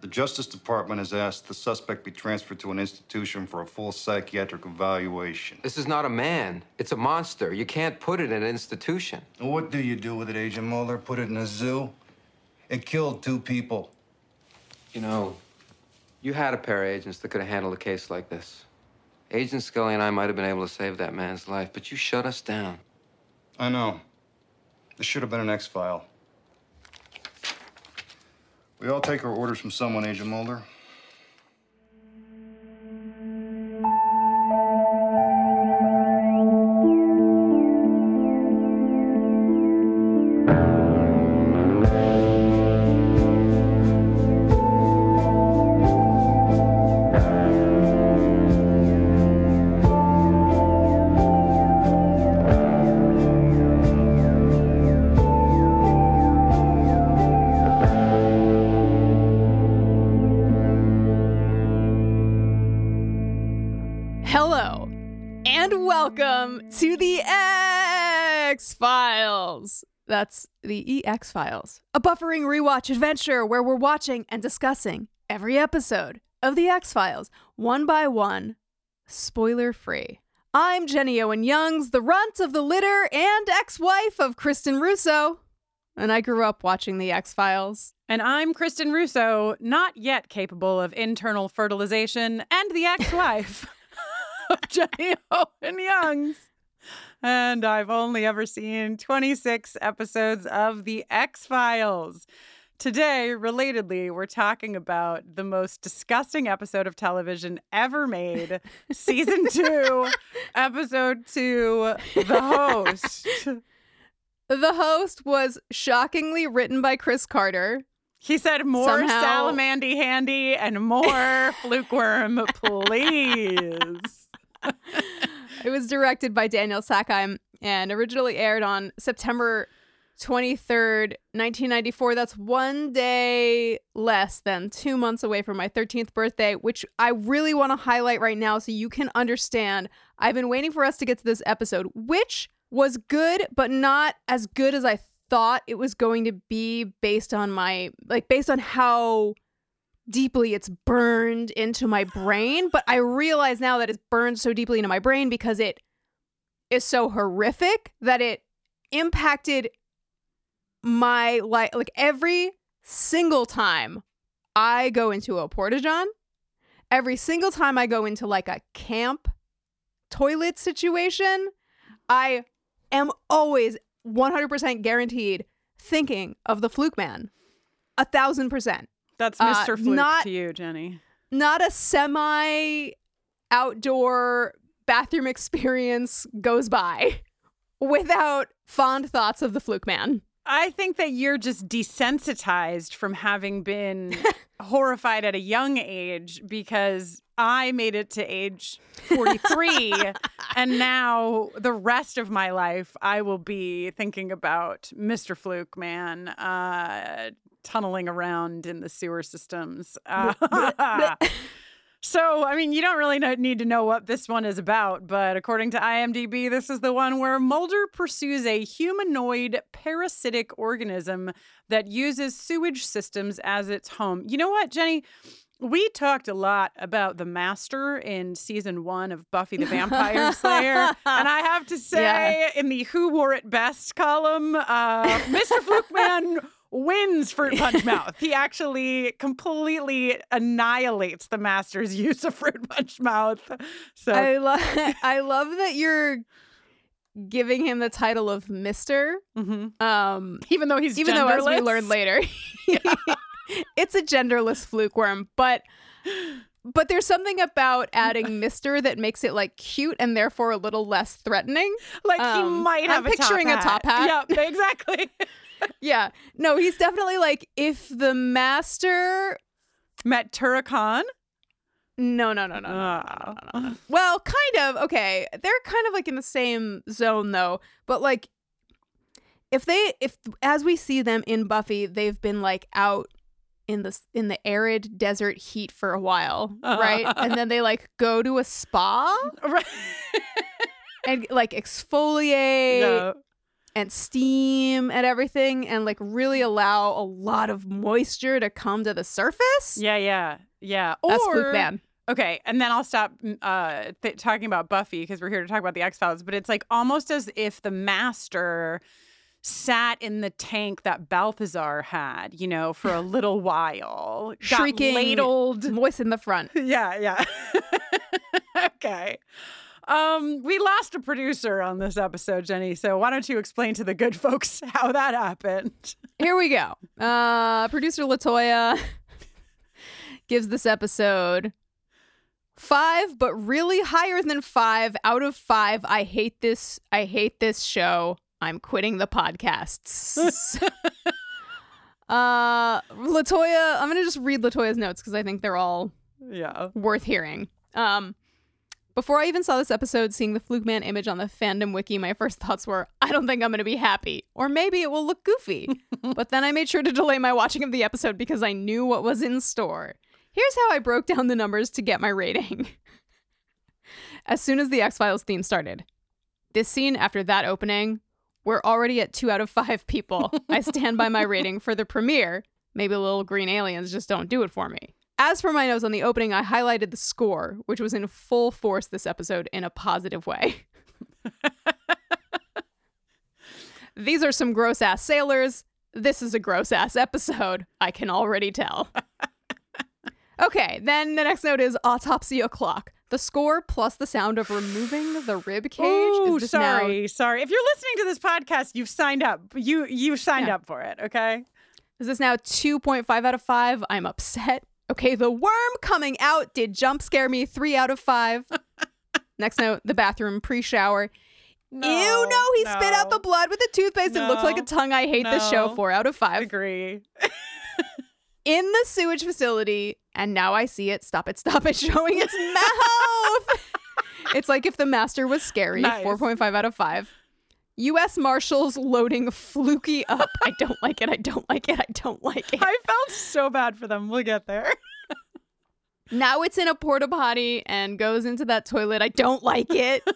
The Justice Department has asked the suspect be transferred to an institution for a full psychiatric evaluation. This is not a man. It's a monster. You can't put it in an institution. And what do you do with it, Agent Mueller? Put it in a zoo? It killed two people. You know, you had a pair of agents that could have handled a case like this. Agent Scully and I might have been able to save that man's life, but you shut us down. I know. This should have been an X-File. We all take our orders from someone, Agent Mulder. X-Files. That's the X-Files, a buffering rewatch adventure where we're watching and discussing every episode of the X-Files, one by one, spoiler-free. I'm Jenny Owen Youngs, the runt of the litter and ex-wife of Kristin Russo, and I grew up watching the X-Files. And I'm Kristin Russo, not yet capable of internal fertilization, and the ex-wife of Jenny Owen Youngs. And I've only ever seen 26 episodes of The X-Files. Today, relatedly, we're talking about the most disgusting episode of television ever made, Season 2, Episode 2, The Host. The Host was shockingly written by Chris Carter. He said, more salamandy handy and more flukeworm, please. It was directed by Daniel Sackheim and originally aired on September 23rd, 1994. That's one day less than 2 months away from my 13th birthday, which I really want to highlight right now so you can understand. I've been waiting for us to get to this episode, which was good, but not as good as I thought it was going to be based on how deeply it's burned into my brain. But I realize now that it's burned so deeply into my brain because it is so horrific that it impacted my life. Like every single time I go into a porta-john, every single time I go into like a camp toilet situation, I am always 100% guaranteed thinking of the Fluke Man. 1,000%. That's Mr. Fluke to you, Jenny. Not a semi-outdoor bathroom experience goes by without fond thoughts of the Fluke Man. I think that you're just desensitized from having been horrified at a young age because I made it to age 43 And now the rest of my life, I will be thinking about Mr. Fluke Man tunneling around in the sewer systems. So, I mean, you don't really need to know what this one is about, but according to IMDb, this is the one where Mulder pursues a humanoid parasitic organism that uses sewage systems as its home. You know what, Jenny? We talked a lot about the Master in season 1 of Buffy the Vampire Slayer, and I have to say, in the Who Wore It Best column, Mr. Fluke Man wins Fruit Punch Mouth. He actually completely annihilates the Master's use of Fruit Punch Mouth. So I love that you're giving him the title of Mister, even though he's genderless. Though, as we learned later, it's a genderless fluke worm, but there's something about adding Mister that makes it like cute and therefore a little less threatening. Like he might have I'm picturing a top hat. Yeah, exactly. Yeah. No, he's definitely like, if the Master met Turrican? No. Well, kind of. Okay. They're kind of like in the same zone though. But like if as we see them in Buffy, they've been like out in the arid desert heat for a while, right? And then they like go to a spa. Right. And like exfoliate. No. And steam and everything, and like really allow a lot of moisture to come to the surface. Yeah. That's Fluke Man. Okay, and then I'll stop talking about Buffy because we're here to talk about the X-Files. But it's like almost as if the Master sat in the tank that Balthazar had, you know, for a little while, shrieking, ladled, moist in the front. Yeah. Okay. We lost a producer on this episode, Jenny, so why don't you explain to the good folks how that happened? Here we go. Producer LaToya gives this episode 5, but really higher than 5 out of 5. I hate this show. I'm quitting the podcasts. LaToya, I'm going to just read LaToya's notes because I think they're all worth hearing. Before I even saw this episode, seeing the Fluke Man image on the fandom wiki, my first thoughts were, I don't think I'm going to be happy. Or maybe it will look goofy. But then I made sure to delay my watching of the episode because I knew what was in store. Here's how I broke down the numbers to get my rating. As soon as the X-Files theme started. This scene after that opening, we're already at 2 out of 5 people. I stand by my rating for the premiere. Maybe little green aliens just don't do it for me. As for my notes on the opening, I highlighted the score, which was in full force this episode in a positive way. These are some gross-ass sailors. This is a gross-ass episode. I can already tell. Okay, then the next note is Autopsy O'Clock. The score plus the sound of removing the rib cage. Oh, sorry. If you're listening to this podcast, you've signed up. You signed up for it, okay? Is this now 2.5 out of 5? I'm upset. Okay, the worm coming out did jump scare me 3 out of 5. Next note, the bathroom pre-shower. No, ew, no, he spit out the blood with the toothpaste. No, it looks like a tongue. I hate this show. 4 out of 5. Agree. In the sewage facility, and now I see it. Stop it, showing its mouth. It's like if the Master was scary. Nice. 4.5 out of 5. U.S. Marshals loading Fluky up. I don't like it. I felt so bad for them. We'll get there. Now it's in a porta potty and goes into that toilet. I don't like it.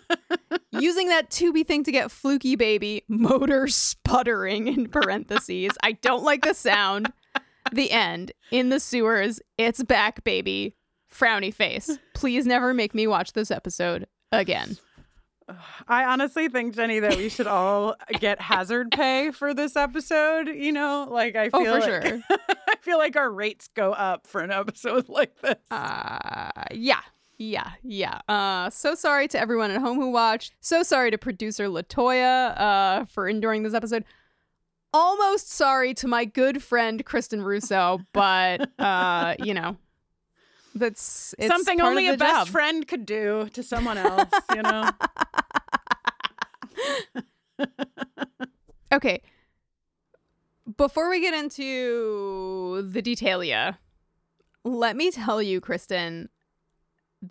Using that tubey thing to get Fluky baby. Motor sputtering in parentheses. I don't like the sound. The end. In the sewers. It's back, baby. Frowny face. Please never make me watch this episode again. I honestly think, Jenny, that we should all get hazard pay for this episode. You know, like I feel sure. I feel like our rates go up for an episode like this. Yeah. So sorry to everyone at home who watched. So sorry to producer LaToya for enduring this episode. Almost sorry to my good friend Kristin Russo, but you know. It's something only a best friend could do to someone else, you know? Okay. Before we get into the detailia, let me tell you, Kristin,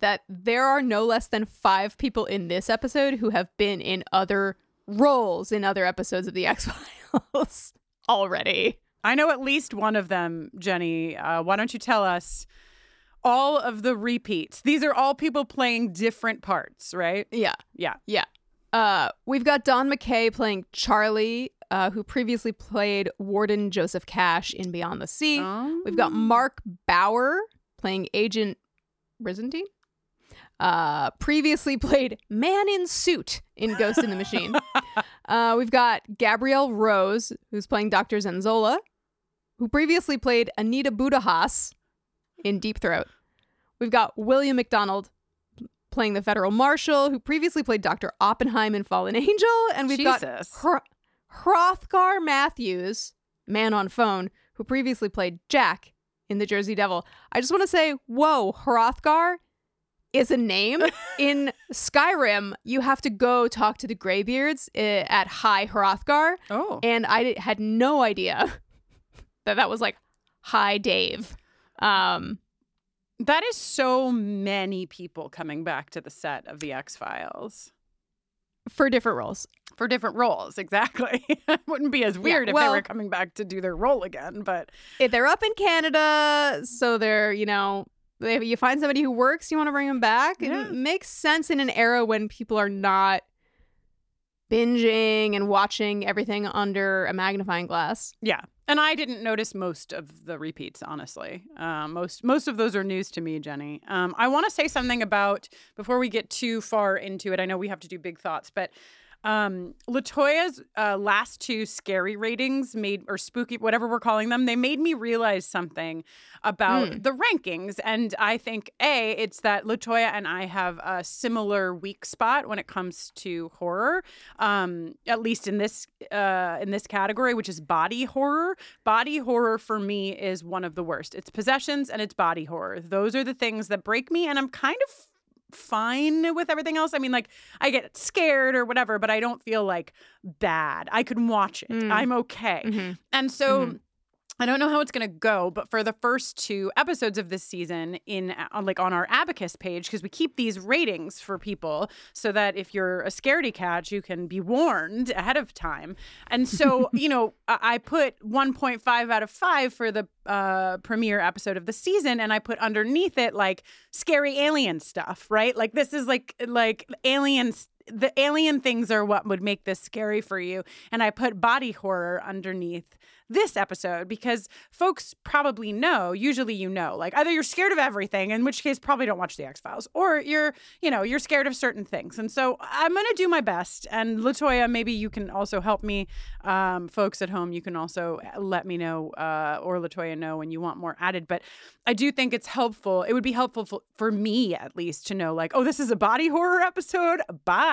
that there are no less than 5 people in this episode who have been in other roles in other episodes of the X-Files already. I know at least one of them, Jenny. Why don't you tell us all of the repeats? These are all people playing different parts, right? Yeah. We've got Don McKay playing Charlie, who previously played Warden Joseph Cash in Beyond the Sea. We've got Mark Bauer playing Agent Rizentine, previously played Man in Suit in Ghost in the Machine. We've got Gabrielle Rose, who's playing Dr. Zanzola, who previously played Anita Budahas in Deep Throat. We've got William McDonald playing the federal marshal, who previously played Dr. Oppenheim in Fallen Angel. And we've got Hrothgar Matthews, man on phone, who previously played Jack in The Jersey Devil. I just want to say, whoa, Hrothgar is a name. In Skyrim, you have to go talk to the Greybeards at High Hrothgar. Oh. And I had no idea that was like High Dave. That is so many people coming back to the set of The X-Files. For different roles. For different roles, exactly. It wouldn't be as weird if they were coming back to do their role again, but... If they're up in Canada, so they're, you find somebody who works, you want to bring them back. Yeah. It makes sense in an era when people are not binging and watching everything under a magnifying glass. Yeah. And I didn't notice most of the repeats, honestly. Most of those are news to me, Jenny. I want to say something about, before we get too far into it, I know we have to do big thoughts, but LaToya's last 2 scary ratings or spooky, whatever we're calling them, they made me realize something about the rankings. And I think, A, it's that LaToya and I have a similar weak spot when it comes to horror, at least in this category, which is body horror. Body horror for me is one of the worst. It's possessions and it's body horror. Those are the things that break me, and I'm kind of fine with everything else. I mean, like, I get scared or whatever, but I don't feel like bad. I can watch it. I'm okay. And so I don't know how it's going to go, but for the first 2 episodes of this season on our Abacus page, because we keep these ratings for people so that if you're a scaredy cat, you can be warned ahead of time. And so, I put 1.5 out of 5 for the premiere episode of the season, and I put underneath it like scary alien stuff, right? Like this is like aliens. The alien things are what would make this scary for you. And I put body horror underneath this episode because folks probably know, usually like either you're scared of everything, in which case probably don't watch The X-Files, or you're scared of certain things. And so I'm going to do my best. And LaToya, maybe you can also help me. Folks at home, you can also let me know or LaToya know when you want more added. But I do think it's helpful. It would be helpful for me at least to know like, oh, this is a body horror episode. Bye.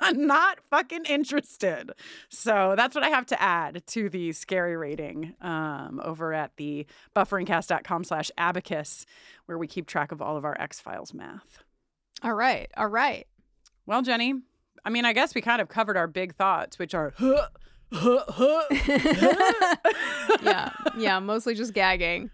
I'm not fucking interested. So that's what I have to add to the scary rating over at the bufferingcast.com/abacus, where we keep track of all of our X-Files math. All right. Well, Jenny, I mean, I guess we kind of covered our big thoughts, which are yeah, mostly just gagging.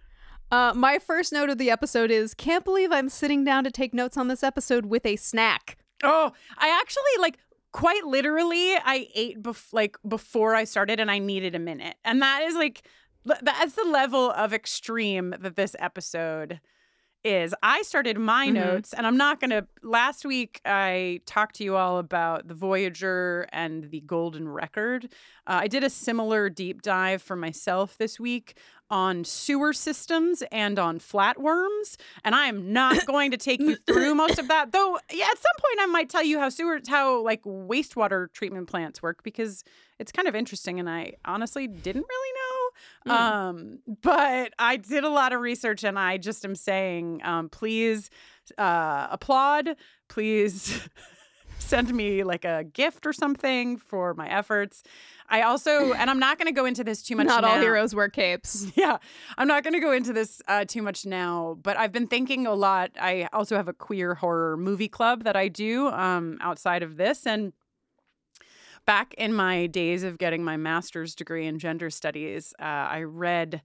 My first note of the episode is, can't believe I'm sitting down to take notes on this episode with a snack. Oh, I actually, quite literally, I ate before I started, and I needed a minute. And that is, that's the level of extreme that this episode is. I started my notes, and I'm not going to... Last week, I talked to you all about the Voyager and the Golden Record. I did a similar deep dive for myself this week on sewer systems and on flatworms, and I am not going to take you through most of that. Though, yeah, at some point I might tell you how wastewater treatment plants work, because it's kind of interesting, and I honestly didn't really know. But I did a lot of research, and I just am saying, please applaud, please. Send me a gift or something for my efforts. I also, and I'm not going to go into this too much now. Not all heroes wear capes. Yeah. I'm not going to go into this too much now, but I've been thinking a lot. I also have a queer horror movie club that I do outside of this. And back in my days of getting my master's degree in gender studies, I read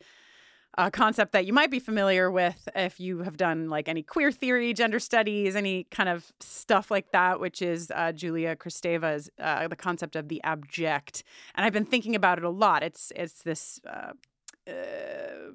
a concept that you might be familiar with if you have done like any queer theory, gender studies, any kind of stuff like that, which is Julia Kristeva's the concept of the abject. And I've been thinking about it a lot. It's this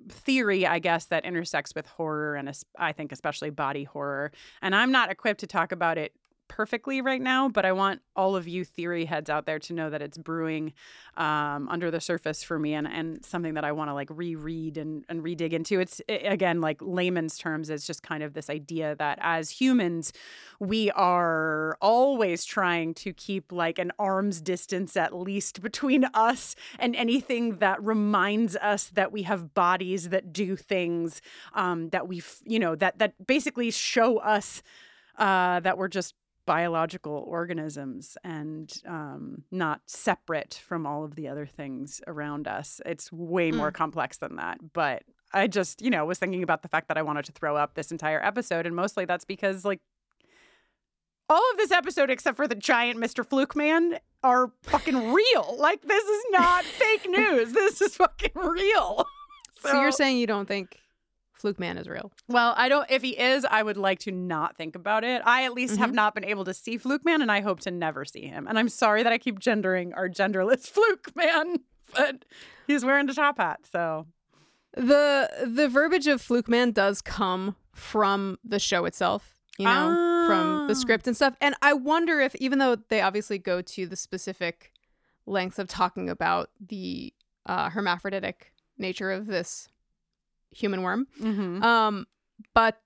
theory, I guess, that intersects with horror and I think especially body horror. And I'm not equipped to talk about it perfectly right now, but I want all of you theory heads out there to know that it's brewing under the surface for me and something that I want to like reread and redig into. Again, like layman's terms, it's just kind of this idea that as humans, we are always trying to keep like an arm's distance at least between us and anything that reminds us that we have bodies that do things that we've, you know, that basically show us that we're just biological organisms and not separate from all of the other things around us. It's way more complex than that. But I just, you know, was thinking about the fact that I wanted to throw up this entire episode. And mostly that's because, like, all of this episode, except for the giant Mr. Fluke man, are fucking real. Like, this is not fake news. This is fucking real. So you're saying you don't think Fluke man is real? Well, I don't. If he is, I would like to not think about it. I at least have not been able to see Fluke man, and I hope to never see him. And I'm sorry that I keep gendering our genderless Fluke man, but he's wearing a top hat. So the verbiage of Fluke man does come from the show itself, you know, from the script and stuff. And I wonder if, even though they obviously go to the specific lengths of talking about the hermaphroditic nature of this human worm, but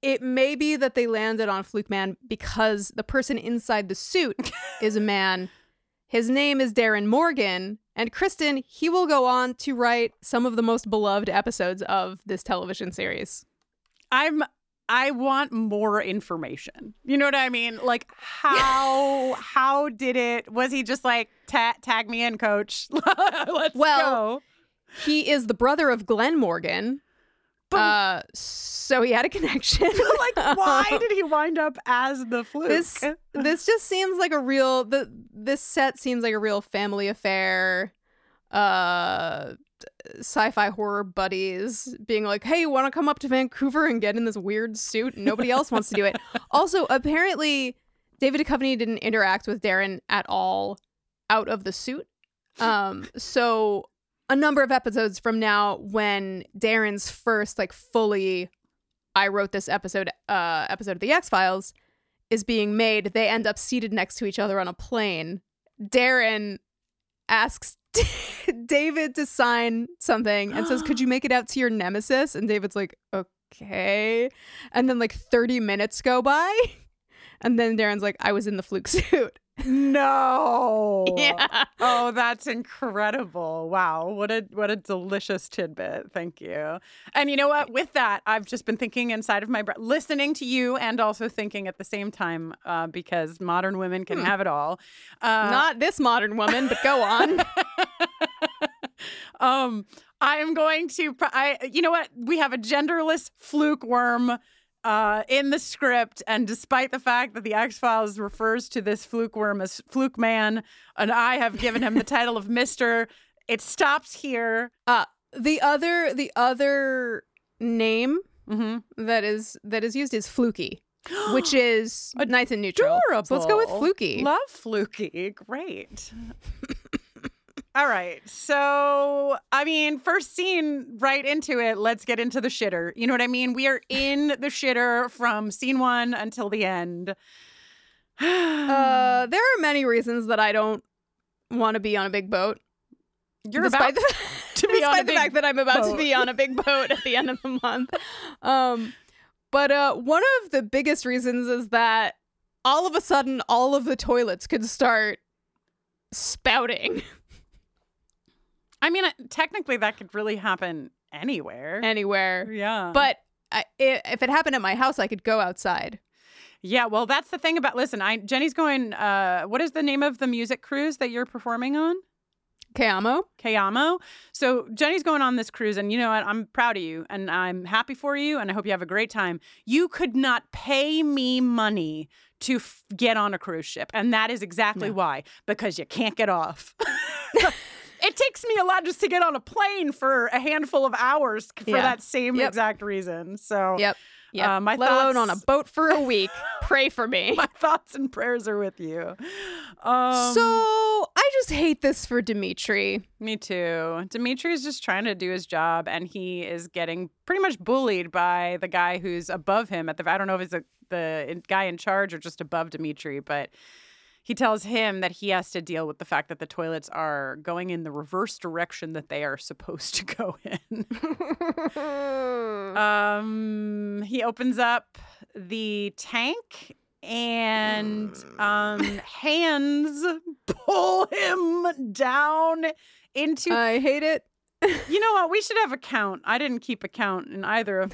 it may be that they landed on Fluke man because the person inside the suit is a man. His name is Darin Morgan, and Kristin, he will go on to write some of the most beloved episodes of this television series. I want more information. You know what I mean? Like, how did it? Was he just like, tag me in, coach? Let's go. He is the brother of Glenn Morgan, so he had a connection. Like, why did he wind up as the Fluke? This just seems like a real... This set seems like a real family affair, sci-fi horror buddies being like, hey, you want to come up to Vancouver and get in this weird suit? Nobody else wants to do it. Also, apparently, David Duchovny didn't interact with Darin at all out of the suit, so... A number of episodes from now, when Darin's first, like, fully I wrote this episode of the X-Files is being made, they end up seated next to each other on a plane. Darin asks David to sign something and says, could you make it out to your nemesis? And David's like, okay. And then, like, 30 minutes go by. And then Darin's like, I was in the Fluke suit. No. Yeah. Oh, that's incredible. Wow. What a delicious tidbit. Thank you. And you know what? With that, I've just been thinking inside of my breath, listening to you and also thinking at the same time, because modern women can have it all. Not this modern woman, but go on. I am going to... you know what? We have a genderless Fluke worm in the script, and despite the fact that the X-Files refers to this Fluke worm as Fluke man, and I have given him the title of Mr., it stops here. The other name that is used is Fluky, which is nice and neutral. Adorable. So let's go with Fluky. Love Fluky. Great. All right. So, I mean, first scene, right into it. Let's get into the shitter. You know what I mean? We are in the shitter from scene one until the end. There are many reasons that I don't want to be on a big boat. Despite the fact that I'm about to be on a big boat at the end of the month. But one of the biggest reasons is that all of a sudden, all of the toilets could start spouting. I mean, technically, that could really happen anywhere. Anywhere. Yeah. But if it happened at my house, I could go outside. Yeah, well, that's the thing about... Listen, Jenny's going... what is the name of the music cruise that you're performing on? Kayamo. So Jenny's going on this cruise, and you know what? I'm proud of you, and I'm happy for you, and I hope you have a great time. You could not pay me money to get on a cruise ship, and that is exactly why. Because you can't get off. It takes me a lot just to get on a plane for a handful of hours for that same exact reason. So, my let thoughts, alone on a boat for a week. Pray for me. My thoughts and prayers are with you. So I just hate this for Dimitri. Me too. Dimitri is just trying to do his job, and he is getting pretty much bullied by the guy who's above him. At the I don't know if it's the guy in charge or just above Dimitri, but he tells him that he has to deal with the fact that the toilets are going in the reverse direction that they are supposed to go in. He opens up the tank and hands pull him down into... I hate it. You know what? We should have a count. I didn't keep a count in either of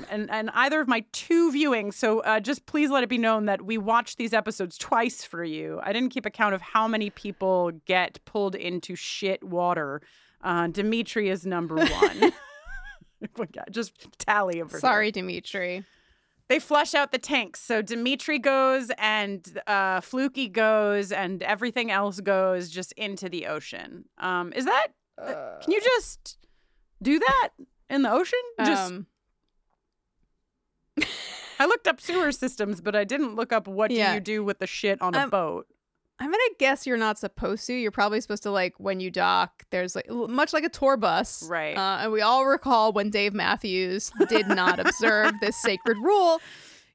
my two viewings. So just please let it be known that we watched these episodes twice for you. I didn't keep a count of how many people get pulled into shit water. Dimitri is number one. Just tally over. Sorry, there. Dimitri. They flush out the tanks. So Dimitri goes and Fluky goes and everything else goes just into the ocean. Is that? Can you just... do that in the ocean? Just I looked up sewer systems, but I didn't look up what do you do with the shit on a boat. I'm going to guess you're not supposed to. You're probably supposed to, like, when you dock, there's like much like a tour bus. Right. And we all recall when Dave Matthews did not observe this sacred rule.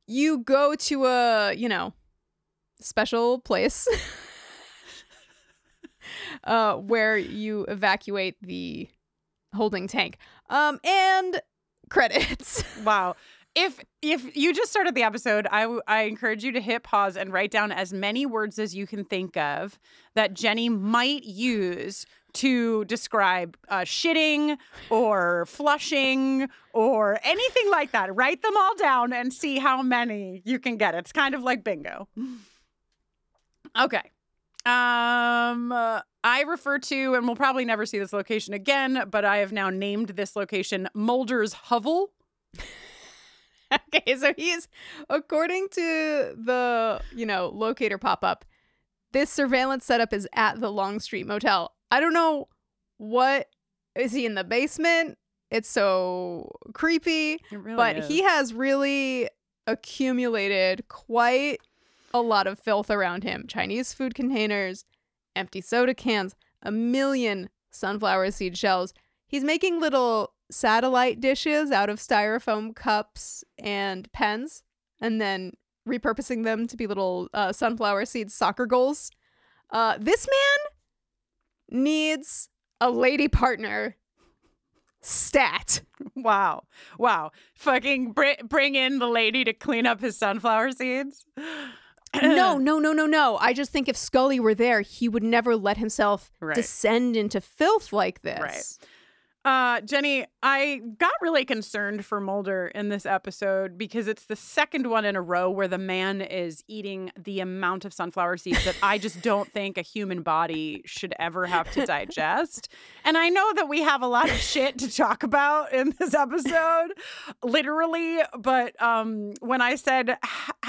You go to a, special place where you evacuate the holding tank and credits. Wow. If you just started the episode, I encourage you to hit pause and write down as many words as you can think of that Jenny might use to describe shitting or flushing or anything like that. Write them all down and see how many you can get. It's kind of like bingo. Okay. I refer to, and we'll probably never see this location again, but I have now named this location Mulder's Hovel. Okay, so he's, according to the, locator pop-up, this surveillance setup is at the Longstreet Motel. I don't know what, is he in the basement? It's so creepy, it really is. He has really accumulated quite a lot of filth around him. Chinese food containers, empty soda cans, 1 million sunflower seed shells. He's making little satellite dishes out of styrofoam cups and pens and then repurposing them to be little sunflower seed soccer goals. This man needs a lady partner. Stat. Wow. Fucking bring in the lady to clean up his sunflower seeds. No. I just think if Scully were there, he would never let himself descend into filth like this. Right. Jenny, I got really concerned for Mulder in this episode because it's the second one in a row where the man is eating the amount of sunflower seeds that I just don't think a human body should ever have to digest. And I know that we have a lot of shit to talk about in this episode, literally. But when I said,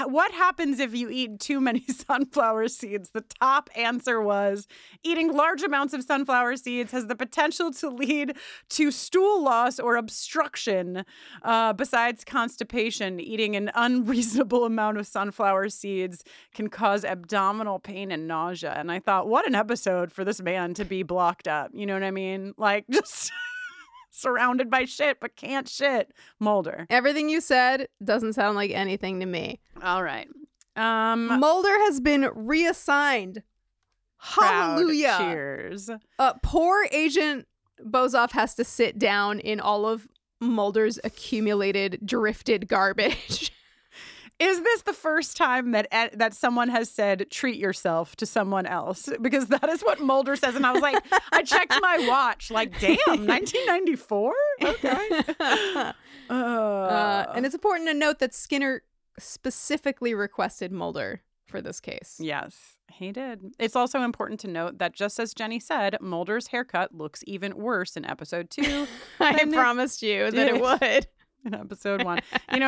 what happens if you eat too many sunflower seeds? The top answer was eating large amounts of sunflower seeds has the potential to lead to stool loss or obstruction. Besides constipation, eating an unreasonable amount of sunflower seeds can cause abdominal pain and nausea. And I thought, what an episode for this man to be blocked up. You know what I mean? Like, just surrounded by shit, but can't shit. Mulder. Everything you said doesn't sound like anything to me. All right. Mulder has been reassigned. Hallelujah. Cheers. Poor Agent Bozoff has to sit down in all of Mulder's accumulated, drifted garbage. Is this the first time that someone has said, treat yourself to someone else? Because that is what Mulder says. And I was like, I checked my watch. Like, damn, 1994? Okay. And it's important to note that Skinner specifically requested Mulder for this case. Yes. He did. It's also important to note that just as Jenny said, Mulder's haircut looks even worse in episode 2. I promised you that it would. In episode 1.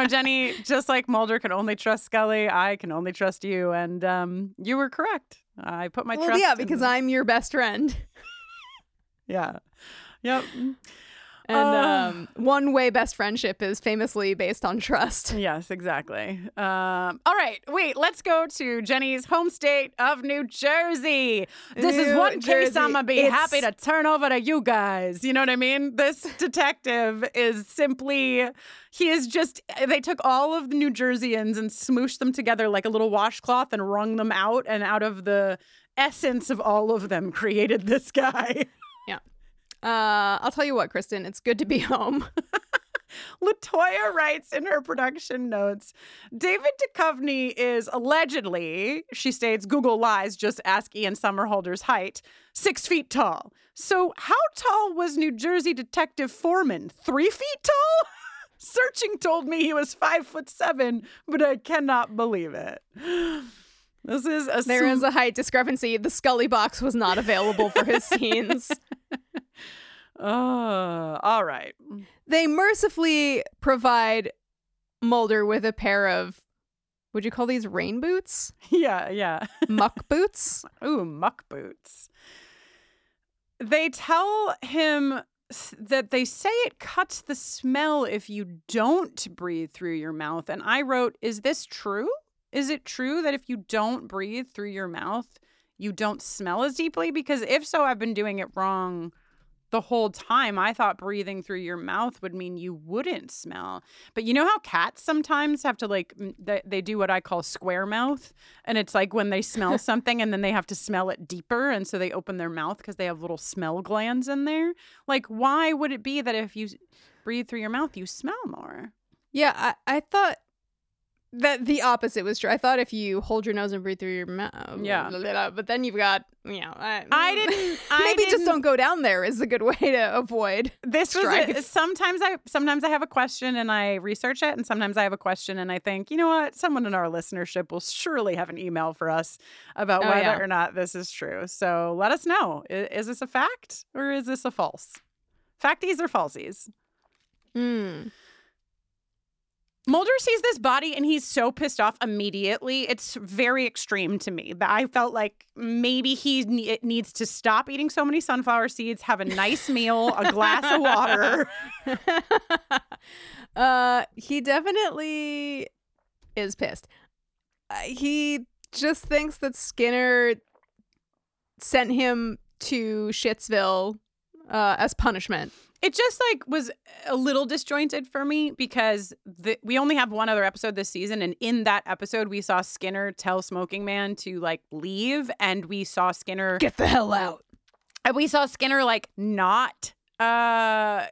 Jenny, just like Mulder can only trust Scully, I can only trust you. And you were correct. I put my trust. Well, yeah, because I'm your best friend. Yeah. Yep. And one-way best friendship is famously based on trust. Yes, exactly. All right, wait, let's go to Jenny's home state of New Jersey. This is one case I'm going to be happy to turn over to you guys. You know what I mean? This detective is simply, he is just, they took all of the New Jerseyans and smooshed them together like a little washcloth and wrung them out, and out of the essence of all of them created this guy. I'll tell you what, Kristin, it's good to be home. LaToya writes in her production notes, David Duchovny is allegedly, she states, Google lies, just ask Ian Somerhalder's height, 6 feet tall. So how tall was New Jersey detective Foreman? 3 feet tall? Searching told me he was 5'7", but I cannot believe it. This is a there is a height discrepancy. The Scully box was not available for his scenes. All right. They mercifully provide Mulder with a pair of, would you call these rain boots? Yeah. Muck boots? Ooh, muck boots. They tell him that they say it cuts the smell if you don't breathe through your mouth. And I wrote, is this true? Is it true that if you don't breathe through your mouth, you don't smell as deeply? Because if so, I've been doing it wrong the whole time. I thought breathing through your mouth would mean you wouldn't smell. But you know how cats sometimes have to, like, they do what I call square mouth. And it's like when they smell something and then they have to smell it deeper. And so they open their mouth because they have little smell glands in there. Like, why would it be that if you breathe through your mouth, you smell more? Yeah, I thought that the opposite was true. I thought if you hold your nose and breathe through your mouth, yeah. But then you've got, you know, just don't go down there is a good way to avoid this. Sometimes I have a question and I research it, and sometimes I have a question and I think, you know what, someone in our listenership will surely have an email for us about whether or not this is true. So let us know: is this a fact or is this a false? Facties or falsies? Hmm. Mulder sees this body and he's so pissed off immediately. It's very extreme to me. I felt like maybe it needs to stop eating so many sunflower seeds, have a nice meal, a glass of water. He definitely is pissed. He just thinks that Skinner sent him to Shitsville as punishment. It just, like, was a little disjointed for me because we only have one other episode this season, and in that episode, we saw Skinner tell Smoking Man to, like, leave, and we saw Skinner... Get the hell out. And we saw Skinner, like, not, fire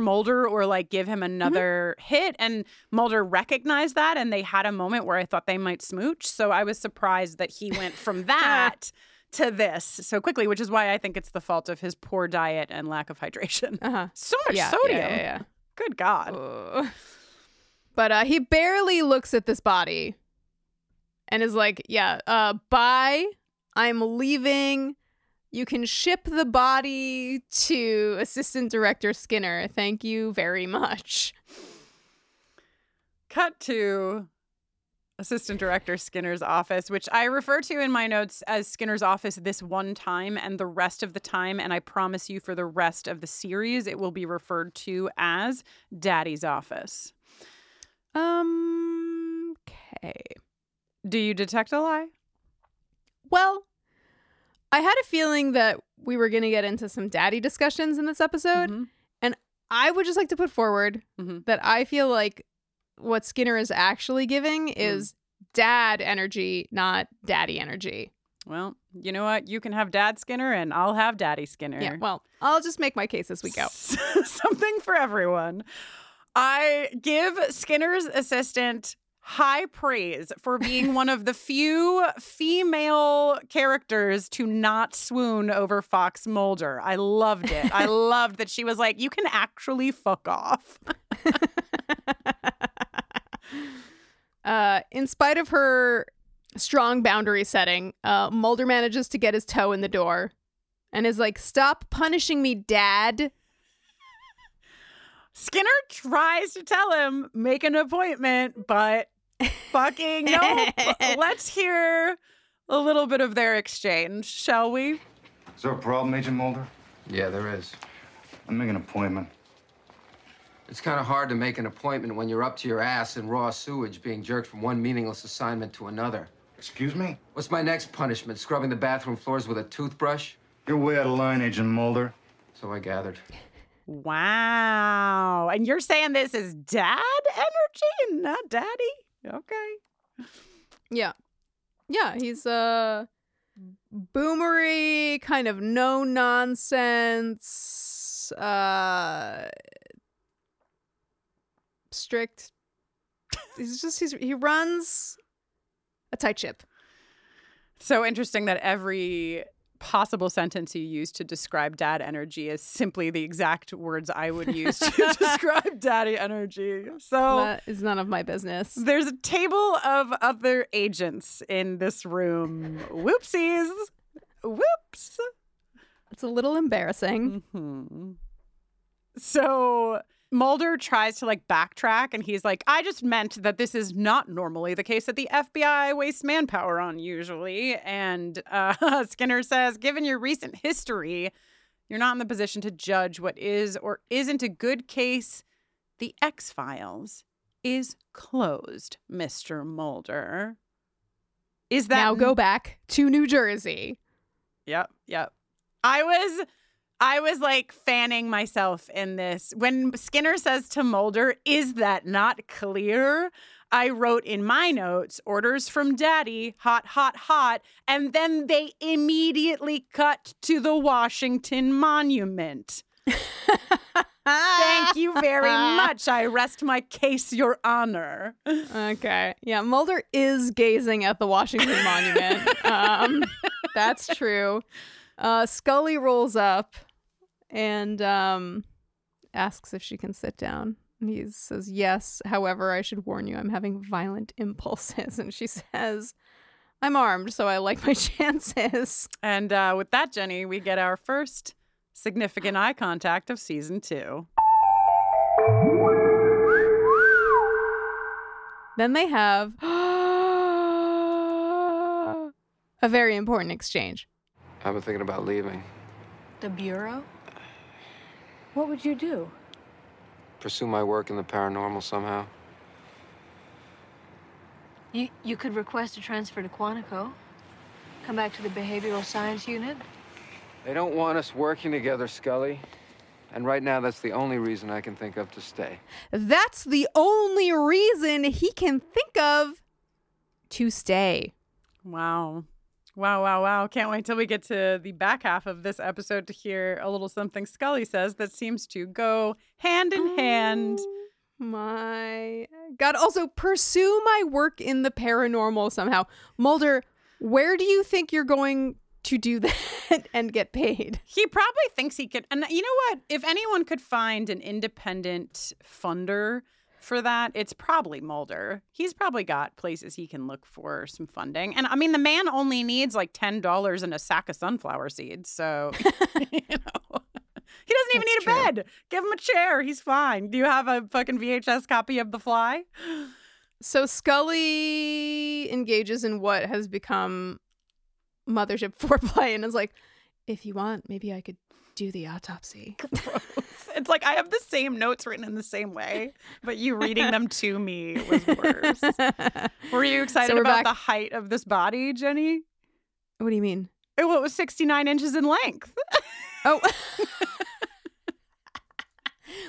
Mulder or, like, give him another hit, and Mulder recognized that, and they had a moment where I thought they might smooch, so I was surprised that he went from that... to this so quickly, which is why I think it's the fault of his poor diet and lack of hydration. So much sodium. Yeah. Good God. But he barely looks at this body and is like, bye. I'm leaving. You can ship the body to Assistant Director Skinner. Thank you very much. Cut to... Assistant Director Skinner's office, which I refer to in my notes as Skinner's office this one time, and the rest of the time, and I promise you for the rest of the series, it will be referred to as Daddy's office. Okay. Do you detect a lie? Well, I had a feeling that we were going to get into some daddy discussions in this episode, and I would just like to put forward that I feel like what Skinner is actually giving is dad energy, not daddy energy. Well, you know what? You can have Dad Skinner and I'll have Daddy Skinner. Yeah, well, I'll just make my case as we go. Something for everyone. I give Skinner's assistant high praise for being one of the few female characters to not swoon over Fox Mulder. I loved it. I loved that she was like, you can actually fuck off. In spite of her strong boundary setting, Mulder manages to get his toe in the door and is like, stop punishing me, Dad. Skinner tries to tell him, make an appointment, but fucking no. Let's hear a little bit of their exchange, shall we? Is there a problem, Agent Mulder? Yeah, there is. I'm making an appointment. It's kind of hard to make an appointment when you're up to your ass in raw sewage being jerked from one meaningless assignment to another. Excuse me? What's my next punishment? Scrubbing the bathroom floors with a toothbrush? You're way out of line, Agent Mulder. So I gathered. Wow. And you're saying this is dad energy and not daddy? Okay. Yeah. Yeah, he's boomery, kind of no-nonsense, strict. He runs a tight ship. So interesting that every possible sentence you use to describe dad energy is simply the exact words I would use to describe daddy energy. So that is none of my business. There's a table of other agents in this room. Whoopsies. Whoops. It's a little embarrassing. Mm-hmm. So Mulder tries to backtrack, and he's like, I just meant that this is not normally the case that the FBI wastes manpower on usually. And Skinner says, given your recent history, you're not in the position to judge what is or isn't a good case. The X-Files is closed, Mr. Mulder. Is that... Now go back to New Jersey. Yep. I was fanning myself in this. When Skinner says to Mulder, is that not clear? I wrote in my notes, orders from daddy, hot, hot, hot. And then they immediately cut to the Washington Monument. Thank you very much. I rest my case, Your Honor. Okay. Yeah, Mulder is gazing at the Washington Monument. That's true. Scully rolls up and asks if she can sit down. And he says, yes, however, I should warn you, I'm having violent impulses. And she says, I'm armed, so I like my chances. And with that, Jenny, we get our first significant eye contact of season 2. Then they have a very important exchange. I've been thinking about leaving. The Bureau? What would you do? Pursue my work in the paranormal somehow. You could request a transfer to Quantico. Come back to the Behavioral Science Unit. They don't want us working together, Scully. And right now, that's the only reason I can think of to stay. That's the only reason he can think of to stay. Wow. Wow. Can't wait till we get to the back half of this episode to hear a little something Scully says that seems to go hand in hand. My God. Also, pursue my work in the paranormal somehow. Mulder, where do you think you're going to do that and get paid? He probably thinks he could. And you know what? If anyone could find an independent funder for that, it's probably Mulder. He's probably got places he can look for some funding. And I mean, the man only needs $10 and a sack of sunflower seeds. So, he doesn't even need a bed. Give him a chair. He's fine. Do you have a fucking VHS copy of The Fly? So Scully engages in what has become mothership foreplay and is like, if you want, maybe I could do the autopsy. It's like I have the same notes written in the same way, but you reading them to me was worse. Were you excited about the height of this body, Jenny? What do you mean? Well, it was 69 inches in length. Oh.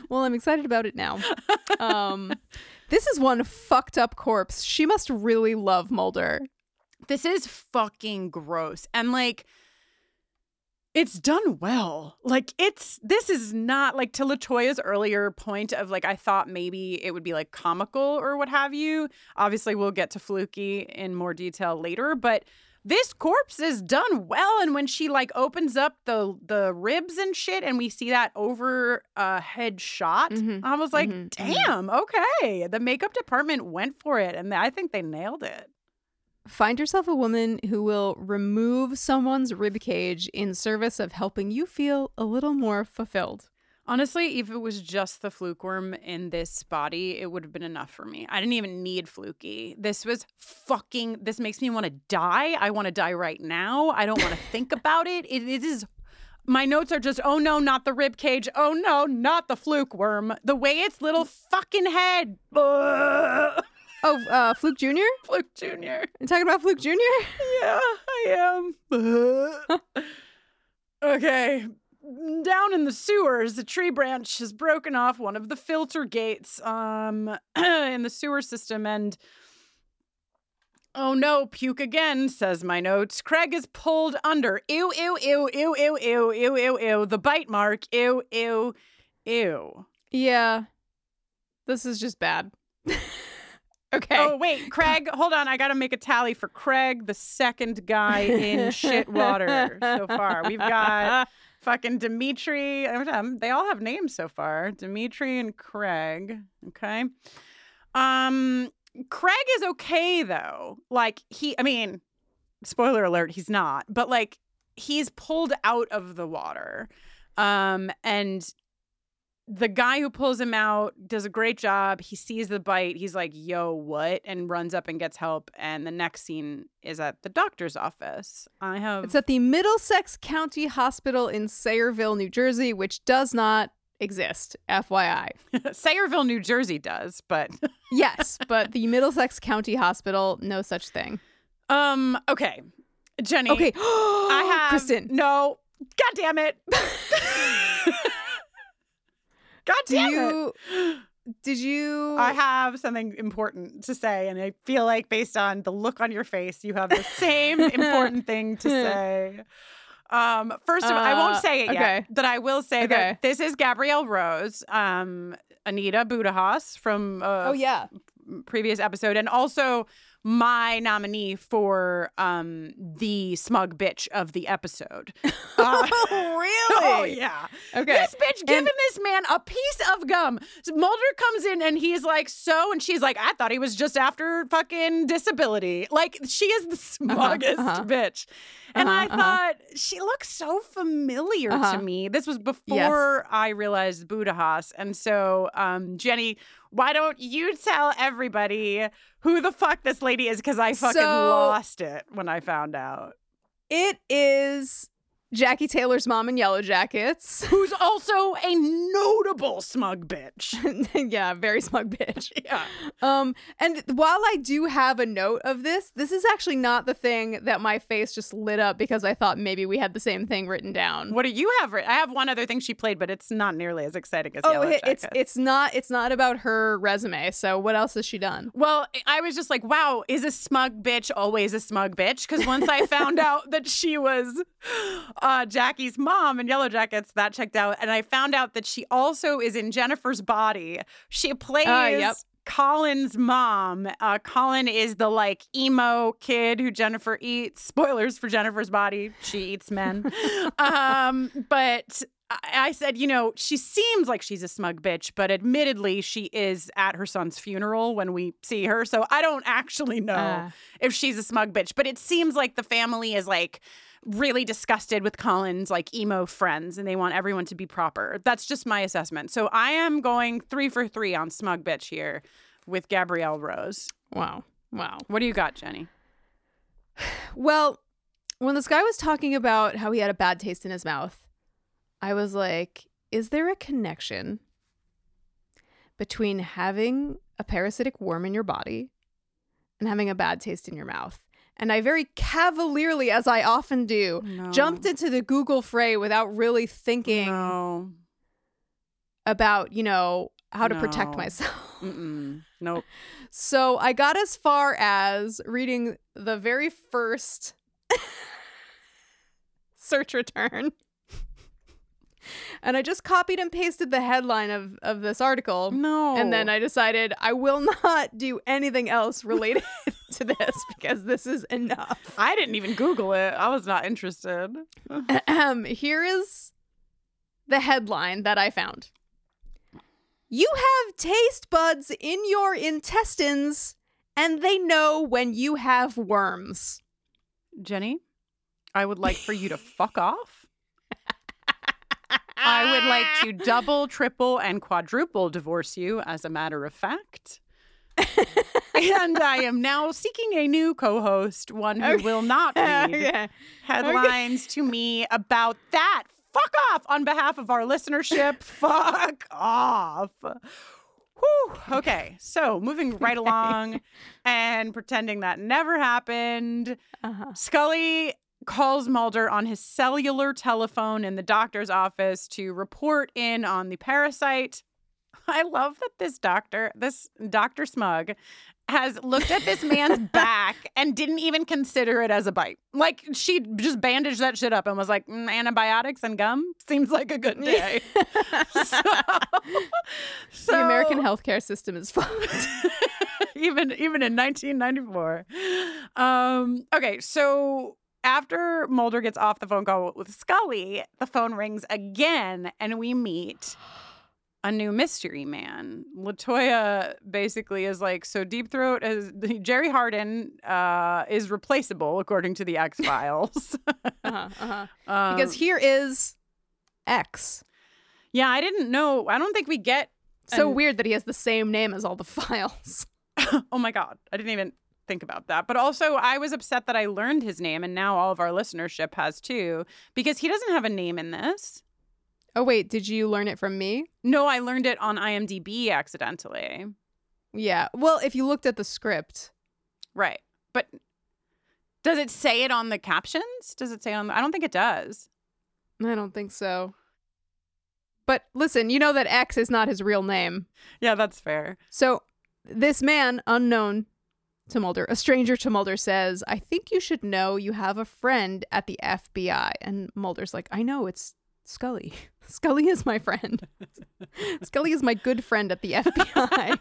Well, I'm excited about it now. This is one fucked up corpse. She must really love Mulder. This is fucking gross. And it's done well. This is not to LaToya's earlier point of I thought maybe it would be comical or what have you. Obviously, we'll get to Fluky in more detail later, but this corpse is done well. And when she opens up the ribs and shit and we see that over head shot, mm-hmm. I was like, mm-hmm. Damn, okay. The makeup department went for it. And I think they nailed it. Find yourself a woman who will remove someone's ribcage in service of helping you feel a little more fulfilled. Honestly, if it was just the flukeworm in this body, it would have been enough for me. I didn't even need Fluky. This makes me want to die. I want to die right now. I don't want to think about it. It is My notes are just, oh no, not the rib cage. Oh no, not the fluke worm. The way its little fucking head. Ugh. Oh, Fluke Jr.? Fluke Jr. You're talking about Fluke Jr.? Yeah, I am. Okay. Down in the sewers, a tree branch has broken off one of the filter gates in the sewer system, and oh no, puke again, says my notes. Craig is pulled under. Ew, ew, ew, ew, ew, ew, ew, ew, ew. The bite mark. Ew, ew, ew. Yeah. This is just bad. Okay. Oh, wait, Craig, hold on. I got to make a tally for Craig, the second guy in shit water so far. We've got fucking Dimitri. They all have names so far. Dimitri and Craig. Okay. Craig is okay, though. Like, spoiler alert, he's not. But, like, he's pulled out of the water. And the guy who pulls him out does a great job. He sees the bite. He's like, yo, what? And runs up and gets help. And the next scene is at the doctor's office. It's at the Middlesex County Hospital in Sayreville, New Jersey, which does not exist, FYI. Sayreville, New Jersey does, but... Yes, but the Middlesex County Hospital, no such thing. Okay. Jenny. Okay. I have... Kristin. No. God damn it. Did you? I have something important to say, and I feel like based on the look on your face, you have the same important thing to say. First of all, I won't say it yet, but I will say that this is Gabrielle Rose, Anita Budahas from previous episode, and also my nominee for the smug bitch of the episode. Oh, really? Oh, yeah. Okay. This bitch giving this man a piece of gum. So Mulder comes in and he's like, so, and she's like, I thought he was just after fucking disability. Like, she is the smuggest bitch. And I thought, she looks so familiar to me. This was before I realized Budahas. And so, Jenny, why don't you tell everybody who the fuck this lady is? Because I fucking lost it when I found out. It is Jackie Taylor's mom in Yellow Jackets. Who's also a notable smug bitch. Yeah, very smug bitch. Yeah. And while I do have a note of this, this is actually not the thing that my face just lit up because I thought maybe we had the same thing written down. What do you have written? I have one other thing she played, but it's not nearly as exciting as Yellow Jackets. It's not about her resume, so what else has she done? Well, I was just like, wow, is a smug bitch always a smug bitch? Because once I found out that she was... Jackie's mom in Yellow Jackets, that checked out. And I found out that she also is in Jennifer's Body. She plays Colin's mom. Colin is the like emo kid who Jennifer eats. Spoilers for Jennifer's Body. She eats men. But I said, you know, she seems like she's a smug bitch, but admittedly, she is at her son's funeral when we see her. So I don't actually know if she's a smug bitch, but it seems like the family is like really disgusted with Colin's like emo friends and they want everyone to be proper. That's just my assessment. So I am going 3 for 3 on smug bitch here with Gabrielle Rose. Wow. Wow. What do you got, Jenny? Well, when this guy was talking about how he had a bad taste in his mouth, I was like, is there a connection between having a parasitic worm in your body and having a bad taste in your mouth? And I very cavalierly, as I often do, jumped into the Google fray without really thinking about, you know, how to protect myself. Nope. So I got as far as reading the very first search return. And I just copied and pasted the headline of this article. No. And then I decided I will not do anything else related to this because this is enough. I didn't even Google it. I was not interested. Here is the headline that I found. You have taste buds in your intestines and they know when you have worms. Jenny, I would like for you to fuck off. I would like to double, triple, and quadruple divorce you, as a matter of fact. And I am now seeking a new co-host, one who will not read headlines to me about that fuck off on behalf of our listenership. Fuck off. Whew. Okay, so moving right along and pretending that never happened. Uh-huh. Scully calls Mulder on his cellular telephone in the doctor's office to report in on the parasite. I love that this Dr. Smug, has looked at this man's back and didn't even consider it as a bite. Like, she just bandaged that shit up and was like, antibiotics and gum seems like a good day. So the American healthcare system is fucked. even in 1994. Okay, so after Mulder gets off the phone call with Scully, the phone rings again and we meet a new mystery man. LaToya basically is like, so Deep Throat is Jerry Hardin is replaceable according to the X-Files. Because here is X. Yeah, I didn't know. I don't think we get. So weird that he has the same name as all the files. Oh my God, I didn't even think about that. But also, I was upset that I learned his name, and now all of our listenership has too, because he doesn't have a name in this. Oh, wait, did you learn it from me? No, I learned it on IMDb accidentally. Yeah. Well, if you looked at the script. Right. But does it say it on the captions? Does it say on the... I don't think it does. I don't think so. But listen, you know that X is not his real name. Yeah, that's fair. So this man, unknown to Mulder, a stranger to Mulder, says, I think you should know you have a friend at the FBI. And Mulder's like, I know, it's Scully. Scully is my friend. Scully is my good friend at the FBI.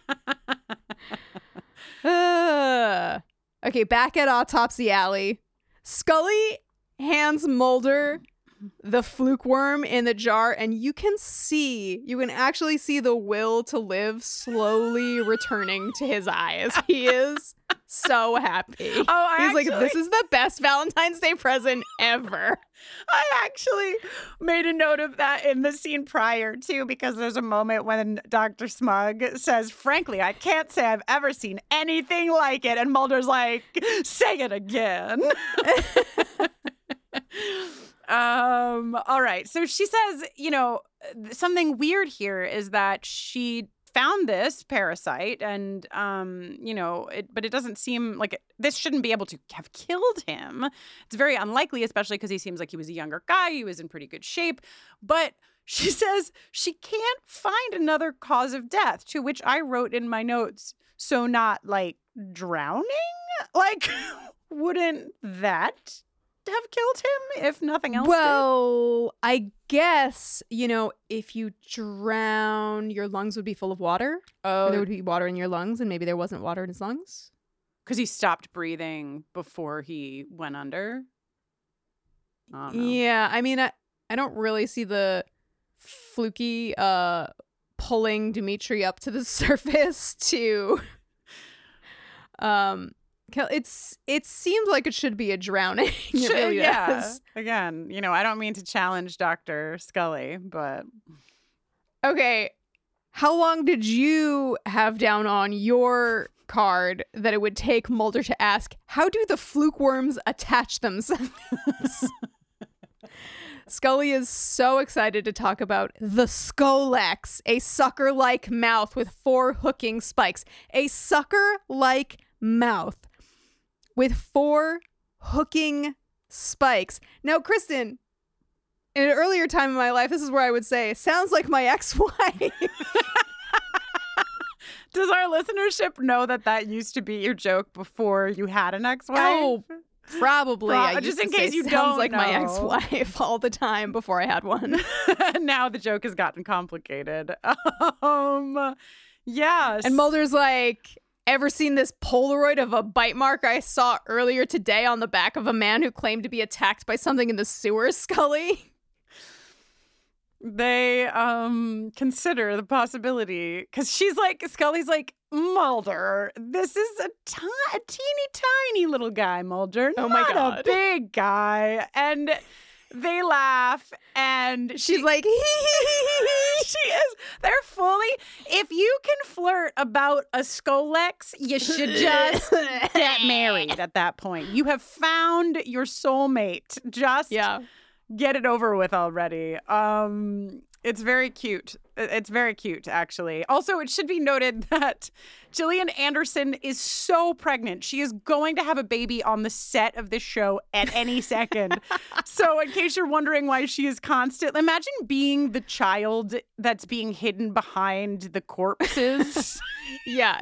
Okay, back at Autopsy Alley, Scully hands Mulder the fluke worm in the jar, and you can actually see the will to live slowly returning to his eyes. He is so happy. Oh, He's like, this is the best Valentine's Day present ever. I actually made a note of that in the scene prior, too, because there's a moment when Dr. Smug says, frankly, I can't say I've ever seen anything like it. And Mulder's like, say it again. All right. So she says, you know, something weird here is that she found this parasite and, you know, but it doesn't seem like this shouldn't be able to have killed him. It's very unlikely, especially because he seems like he was a younger guy. He was in pretty good shape. But she says she can't find another cause of death, to which I wrote in my notes, so not like drowning? Like, wouldn't that have killed him if nothing else did? I guess, you know, if you drown, your lungs would be full of water. Oh, there would be water in your lungs, and maybe there wasn't water in his lungs because he stopped breathing before he went under. I don't know. Yeah, I mean, I don't really see the fluky pulling Dimitri up to the surface to It seemed like it should be a drowning. It really does. Again, you know, I don't mean to challenge Dr. Scully, but... Okay, how long did you have down on your card that it would take Mulder to ask, how do the fluke worms attach themselves? Scully is so excited to talk about the Skolex, a sucker-like mouth with 4 hooking spikes. A sucker-like mouth with 4 hooking spikes. Now, Kristin, in an earlier time in my life, this is where I would say, sounds like my ex-wife. Does our listenership know that that used to be your joke before you had an ex-wife? Oh, probably. My ex-wife all the time before I had one. Now the joke has gotten complicated. Yes. And Mulder's like, ever seen this Polaroid of a bite mark I saw earlier today on the back of a man who claimed to be attacked by something in the sewer, Scully? They consider the possibility, because she's like, Scully's like, Mulder, this is a teeny tiny little guy, Mulder. Oh my God. Not a big guy. And they laugh, and she's like, hee, hee, hee, hee. She is. They're fully. If you can flirt about a Skolex, you should just get married at that point. You have found your soulmate. Just get it over with already. It's very cute. It's very cute, actually. Also, it should be noted that Gillian Anderson is so pregnant. She is going to have a baby on the set of this show at any second. So in case you're wondering why she is constant, imagine being the child that's being hidden behind the corpses. Yeah.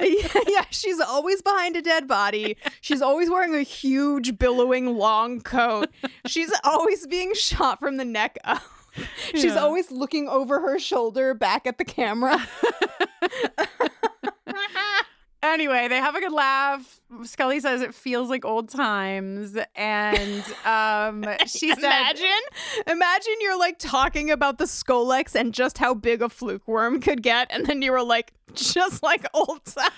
She's always behind a dead body. She's always wearing a huge, billowing, long coat. She's always being shot from the neck up. She's always looking over her shoulder back at the camera. Anyway, they have a good laugh. Scully says it feels like old times. And she said... Imagine you're, like, talking about the Skolex and just how big a fluke worm could get. And then you were like, just like old times.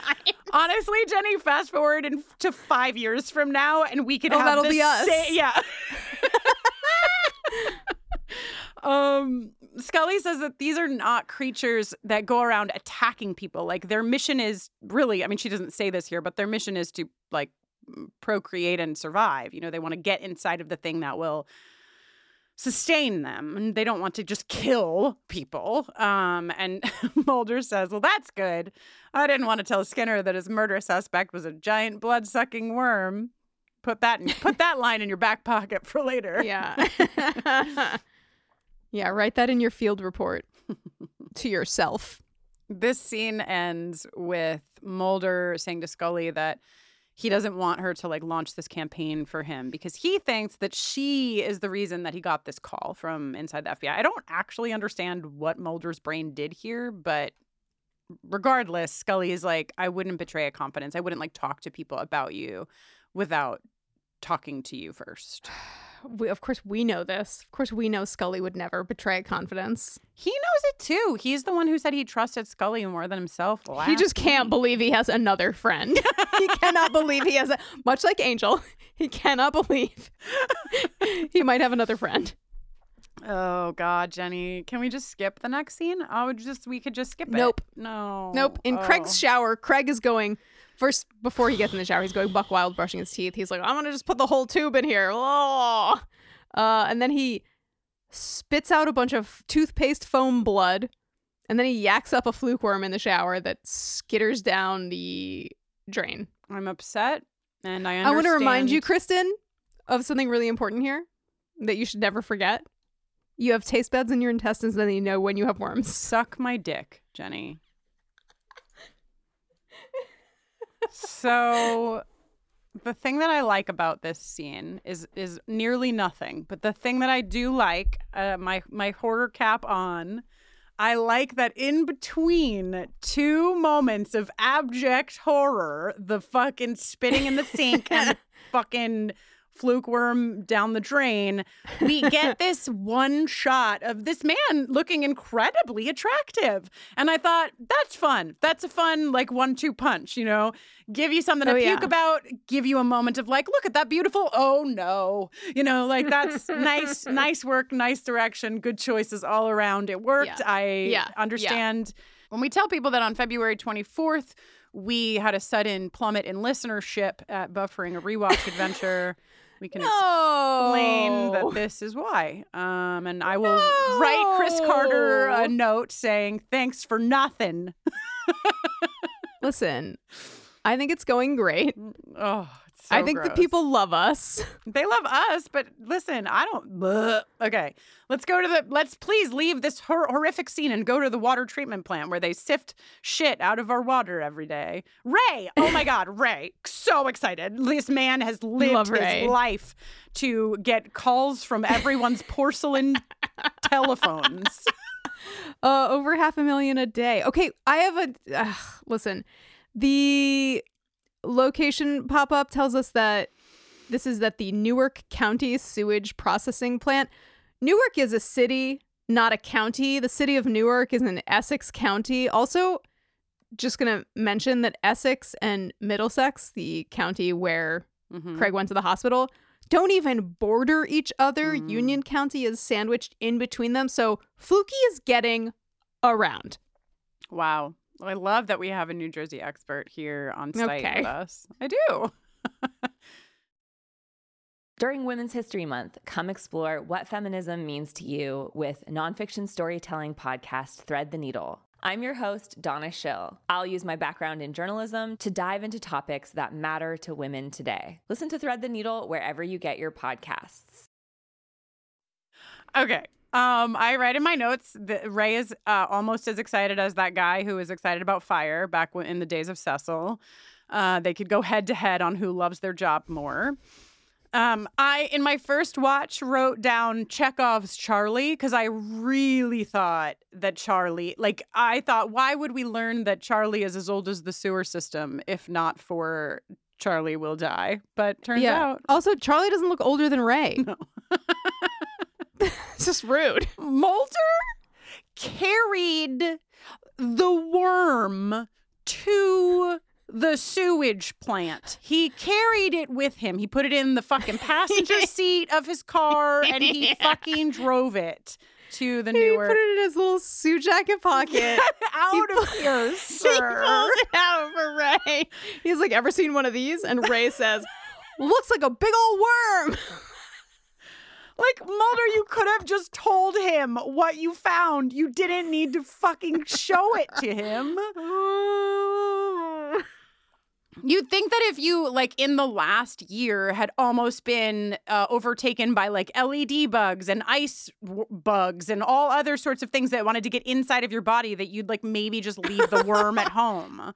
Honestly, Jenny, fast forward to 5 years from now and we could have this... that'll be us. Yeah. Scully says that these are not creatures that go around attacking people. Like, their mission is really, I mean, she doesn't say this here, but their mission is to, like, procreate and survive. You know, they want to get inside of the thing that will sustain them, and they don't want to just kill people. And Mulder says, well, that's good. I didn't want to tell Skinner that his murder suspect was a giant blood-sucking worm. Put that line in your back pocket for later. Yeah. Yeah, write that in your field report to yourself. This scene ends with Mulder saying to Scully that he doesn't want her to, like, launch this campaign for him because he thinks that she is the reason that he got this call from inside the FBI. I don't actually understand what Mulder's brain did here, but regardless, Scully is like, I wouldn't betray a confidence. I wouldn't, like, talk to people about you without talking to you first. Of course we know this. Of course we know Scully would never betray confidence. He knows it too. He's the one who said he trusted Scully more than himself last week. He just can't believe he has another friend. He cannot believe he has much like Angel, he cannot believe he might have another friend. Oh God, Jenny, can we just skip the next scene? We could just skip it. Nope. In Craig's shower, Craig is going... First, before he gets in the shower, he's going buck wild, brushing his teeth. He's like, I'm going to just put the whole tube in here. Oh. And then he spits out a bunch of toothpaste foam blood. And then he yaks up a fluke worm in the shower that skitters down the drain. I'm upset. And I understand. I want to remind you, Kristin, of something really important here that you should never forget. You have taste buds in your intestines, and then you know when you have worms. Suck my dick, Jenny. So the thing that I like about this scene is nearly nothing. But the thing that I do like, my horror cap on, I like that in between two moments of abject horror, the fucking spitting in the sink and the fucking fluke worm down the drain, we get this one shot of this man looking incredibly attractive. And I thought, that's fun. That's a fun, like, 1-2 punch, you know? Give you something to puke about, give you a moment of, like, look at that beautiful, oh no. You know, like, that's nice work, nice direction, good choices all around. It worked. Yeah. I understand. Yeah. When we tell people that on February 24th, we had a sudden plummet in listenership at Buffering a Rewatch Adventure. We can explain that this is why. And I will write Chris Carter a note saying, thanks for nothing. Listen, I think it's going great. Oh, it's so I think gross. The people love us. They love us, but listen, I don't. Bleh. Okay, let's please leave this horrific scene and go to the water treatment plant where they sift shit out of our water every day. Ray, oh my God, Ray, so excited. This man has lived his life to get calls from everyone's porcelain telephones. Over 500,000 a day. Okay, I have a, listen, the location pop-up tells us that this is at the Newark County Sewage Processing Plant. Newark is a city, not a county. The city of Newark is in Essex County. Also, just going to mention that Essex and Middlesex, the county where Craig went to the hospital, don't even border each other. Union County is sandwiched in between them. So Fluky is getting around. Wow. Well, I love that we have a New Jersey expert here on site with us. I do. During Women's History Month, come explore what feminism means to you with nonfiction storytelling podcast Thread the Needle. I'm your host, Donna Schill. I'll use my background in journalism to dive into topics that matter to women today. Listen to Thread the Needle wherever you get your podcasts. Okay. I write in my notes that Ray is almost as excited as that guy who was excited about fire back in the days of Cecil. They could go head-to-head on who loves their job more. I, in my first watch, wrote down Chekhov's Charlie because I really thought that Charlie, like, I thought, why would we learn that Charlie is as old as the sewer system if not for Charlie Will Die? But turns out. Also, Charlie doesn't look older than Ray. No. It's just rude. Moulder carried the worm to the sewage plant. He carried it with him. He put it in the fucking passenger seat of his car, and he fucking drove it to the newer. He put it in his little suit jacket pocket. Get out of here, sir. He pulls it out for Ray. He's like, ever seen one of these? And Ray says, looks like a big old worm. Like, Mulder, you could have just told him what you found. You didn't need to fucking show it to him. You'd think that if you, like, in the last year had almost been overtaken by, like, LED bugs and ice bugs and all other sorts of things that wanted to get inside of your body, that you'd, like, maybe just leave the worm at home.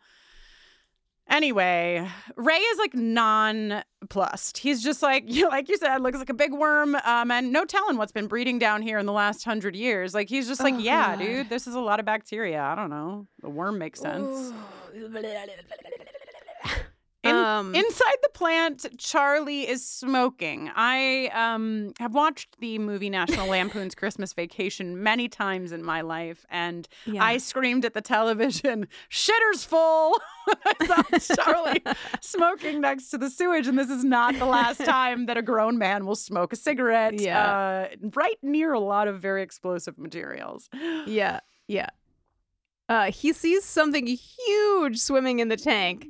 Anyway, Ray is, like, nonplussed. He's just like you said, looks like a big worm, and no telling what's been breeding down here in the last 100 years. Like, he's just like, yeah, God. Dude, this is a lot of bacteria. I don't know. The worm makes sense. Inside the plant, Charlie is smoking. I have watched the movie National Lampoon's Christmas Vacation many times in my life, and I screamed at the television, "Shitter's full!" I saw Charlie smoking next to the sewage, and this is not the last time that a grown man will smoke a cigarette right near a lot of very explosive materials. Yeah, yeah. He sees something huge swimming in the tank.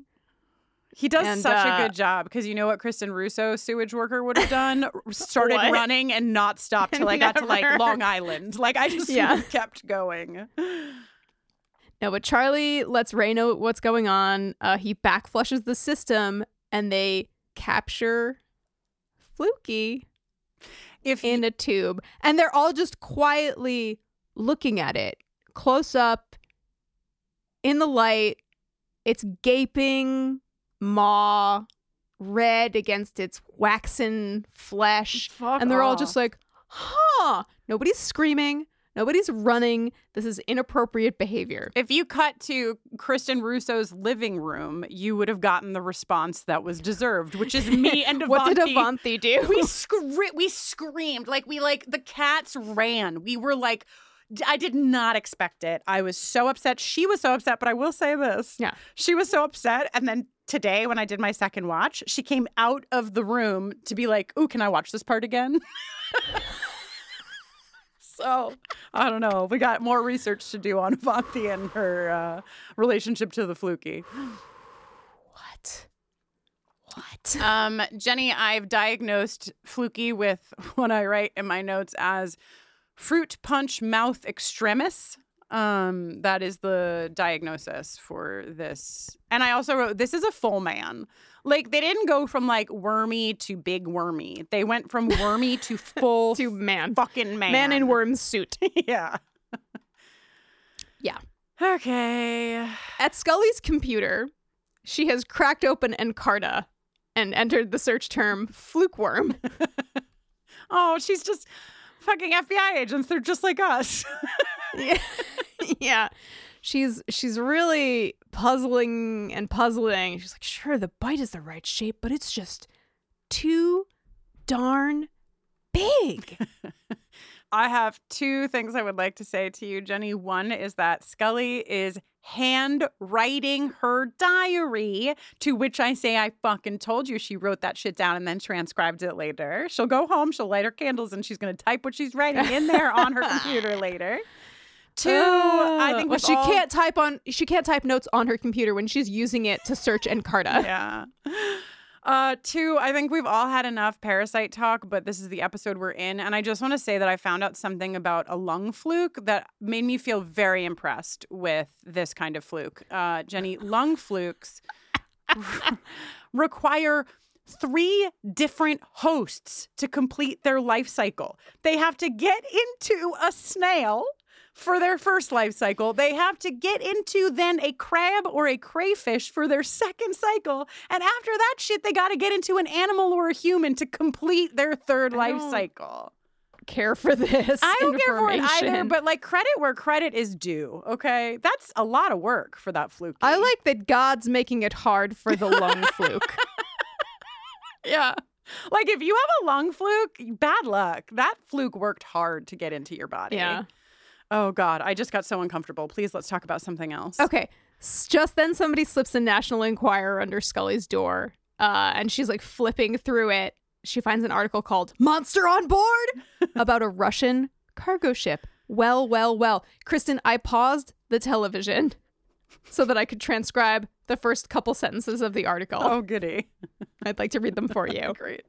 He does such a good job, because you know what Kristin Russo, sewage worker, would have done? Started running and not stopped till I got to, like, Long Island. Like, I just kept going. No, but Charlie lets Ray know what's going on. He back flushes the system, and they capture Fluky in a tube. And they're all just quietly looking at it. Close up, in the light, it's gaping maw, red against its waxen flesh. Fuck and they're all just like, huh. Nobody's screaming. Nobody's running. This is inappropriate behavior. If you cut to Kristin Russo's living room, you would have gotten the response that was deserved, which is me and Avanti. What did Avanti do? We screamed. Like, the cats ran. We were like, I did not expect it. I was so upset. She was so upset, but I will say this. Yeah. She was so upset, and then today, when I did my second watch, she came out of the room to be like, ooh, can I watch this part again? So, I don't know. We got more research to do on Avanti and her relationship to the Fluky. What? Jenny, I've diagnosed Fluky with what I write in my notes as fruit punch mouth extremis. That is the diagnosis for this. And I also wrote, this is a full man. Like, they didn't go from, like, wormy to big wormy. They went from wormy to full to man. Fucking man. Man in worm suit. Yeah. Yeah. Okay. At Scully's computer, she has cracked open Encarta and entered the search term fluke worm. Oh, she's just fucking FBI agents. They're just like us. Yeah. She's really puzzling. She's like, sure, the bite is the right shape, but it's just too darn big. I have two things I would like to say to you, Jenny. One is that Scully is handwriting her diary, to which I say, I fucking told you she wrote that shit down and then transcribed it later. She'll go home, she'll light her candles, and she's going to type what she's writing in there on her computer later. Two, I think she can't type notes on her computer when she's using it to search Encarta. Yeah. Two, I think we've all had enough Parasite talk, but this is the episode we're in. And I just want to say that I found out something about a lung fluke that made me feel very impressed with this kind of fluke. Jenny, lung flukes require 3 different hosts to complete their life cycle. They have to get into a snail for their first life cycle. They have to get into then a crab or a crayfish for their second cycle. And after that shit, they got to get into an animal or a human to complete their third life cycle. Care for this? I don't care for it either, but like, credit where credit is due. Okay, that's a lot of work for that fluke. I like that God's making it hard for the lung fluke. Yeah. Like, if you have a lung fluke, bad luck. That fluke worked hard to get into your body. Yeah. Oh, God, I just got so uncomfortable. Please, let's talk about something else. Okay. Just then somebody slips a National Enquirer under Scully's door, and she's, like, flipping through it. She finds an article called Monster on Board about a Russian cargo ship. Well. Kristen, I paused the television so that I could transcribe the first couple sentences of the article. Oh, goody. I'd like to read them for you. Great.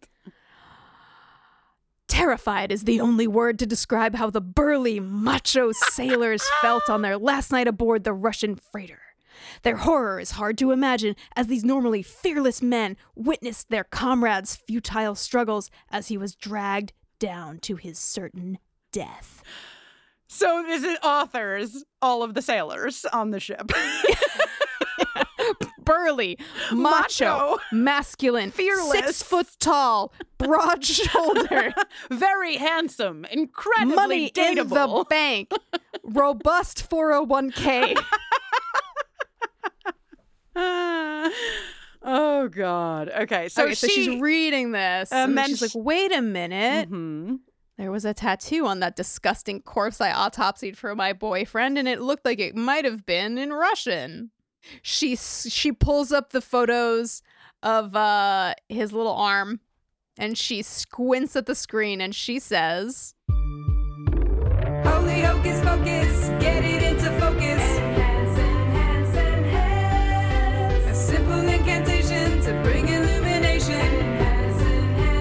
Terrified is the only word to describe how the burly, macho sailors felt on their last night aboard the Russian freighter. Their horror is hard to imagine, as these normally fearless men witnessed their comrade's futile struggles as he was dragged down to his certain death. So this is authors, all of the sailors on the ship. Burly, macho, masculine, fearless, 6 foot tall, broad shouldered, very handsome, incredibly money dateable. In the bank, robust 401k. Oh, God. Okay, so she's reading this, and then she's like, wait a minute. Mm-hmm. There was a tattoo on that disgusting corpse I autopsied for my boyfriend, and it looked like it might have been in Russian. She pulls up the photos of his little arm, and she squints at the screen, and she says, "Holy hocus pocus, get it into focus. Enhance. A simple incantation to bring illumination.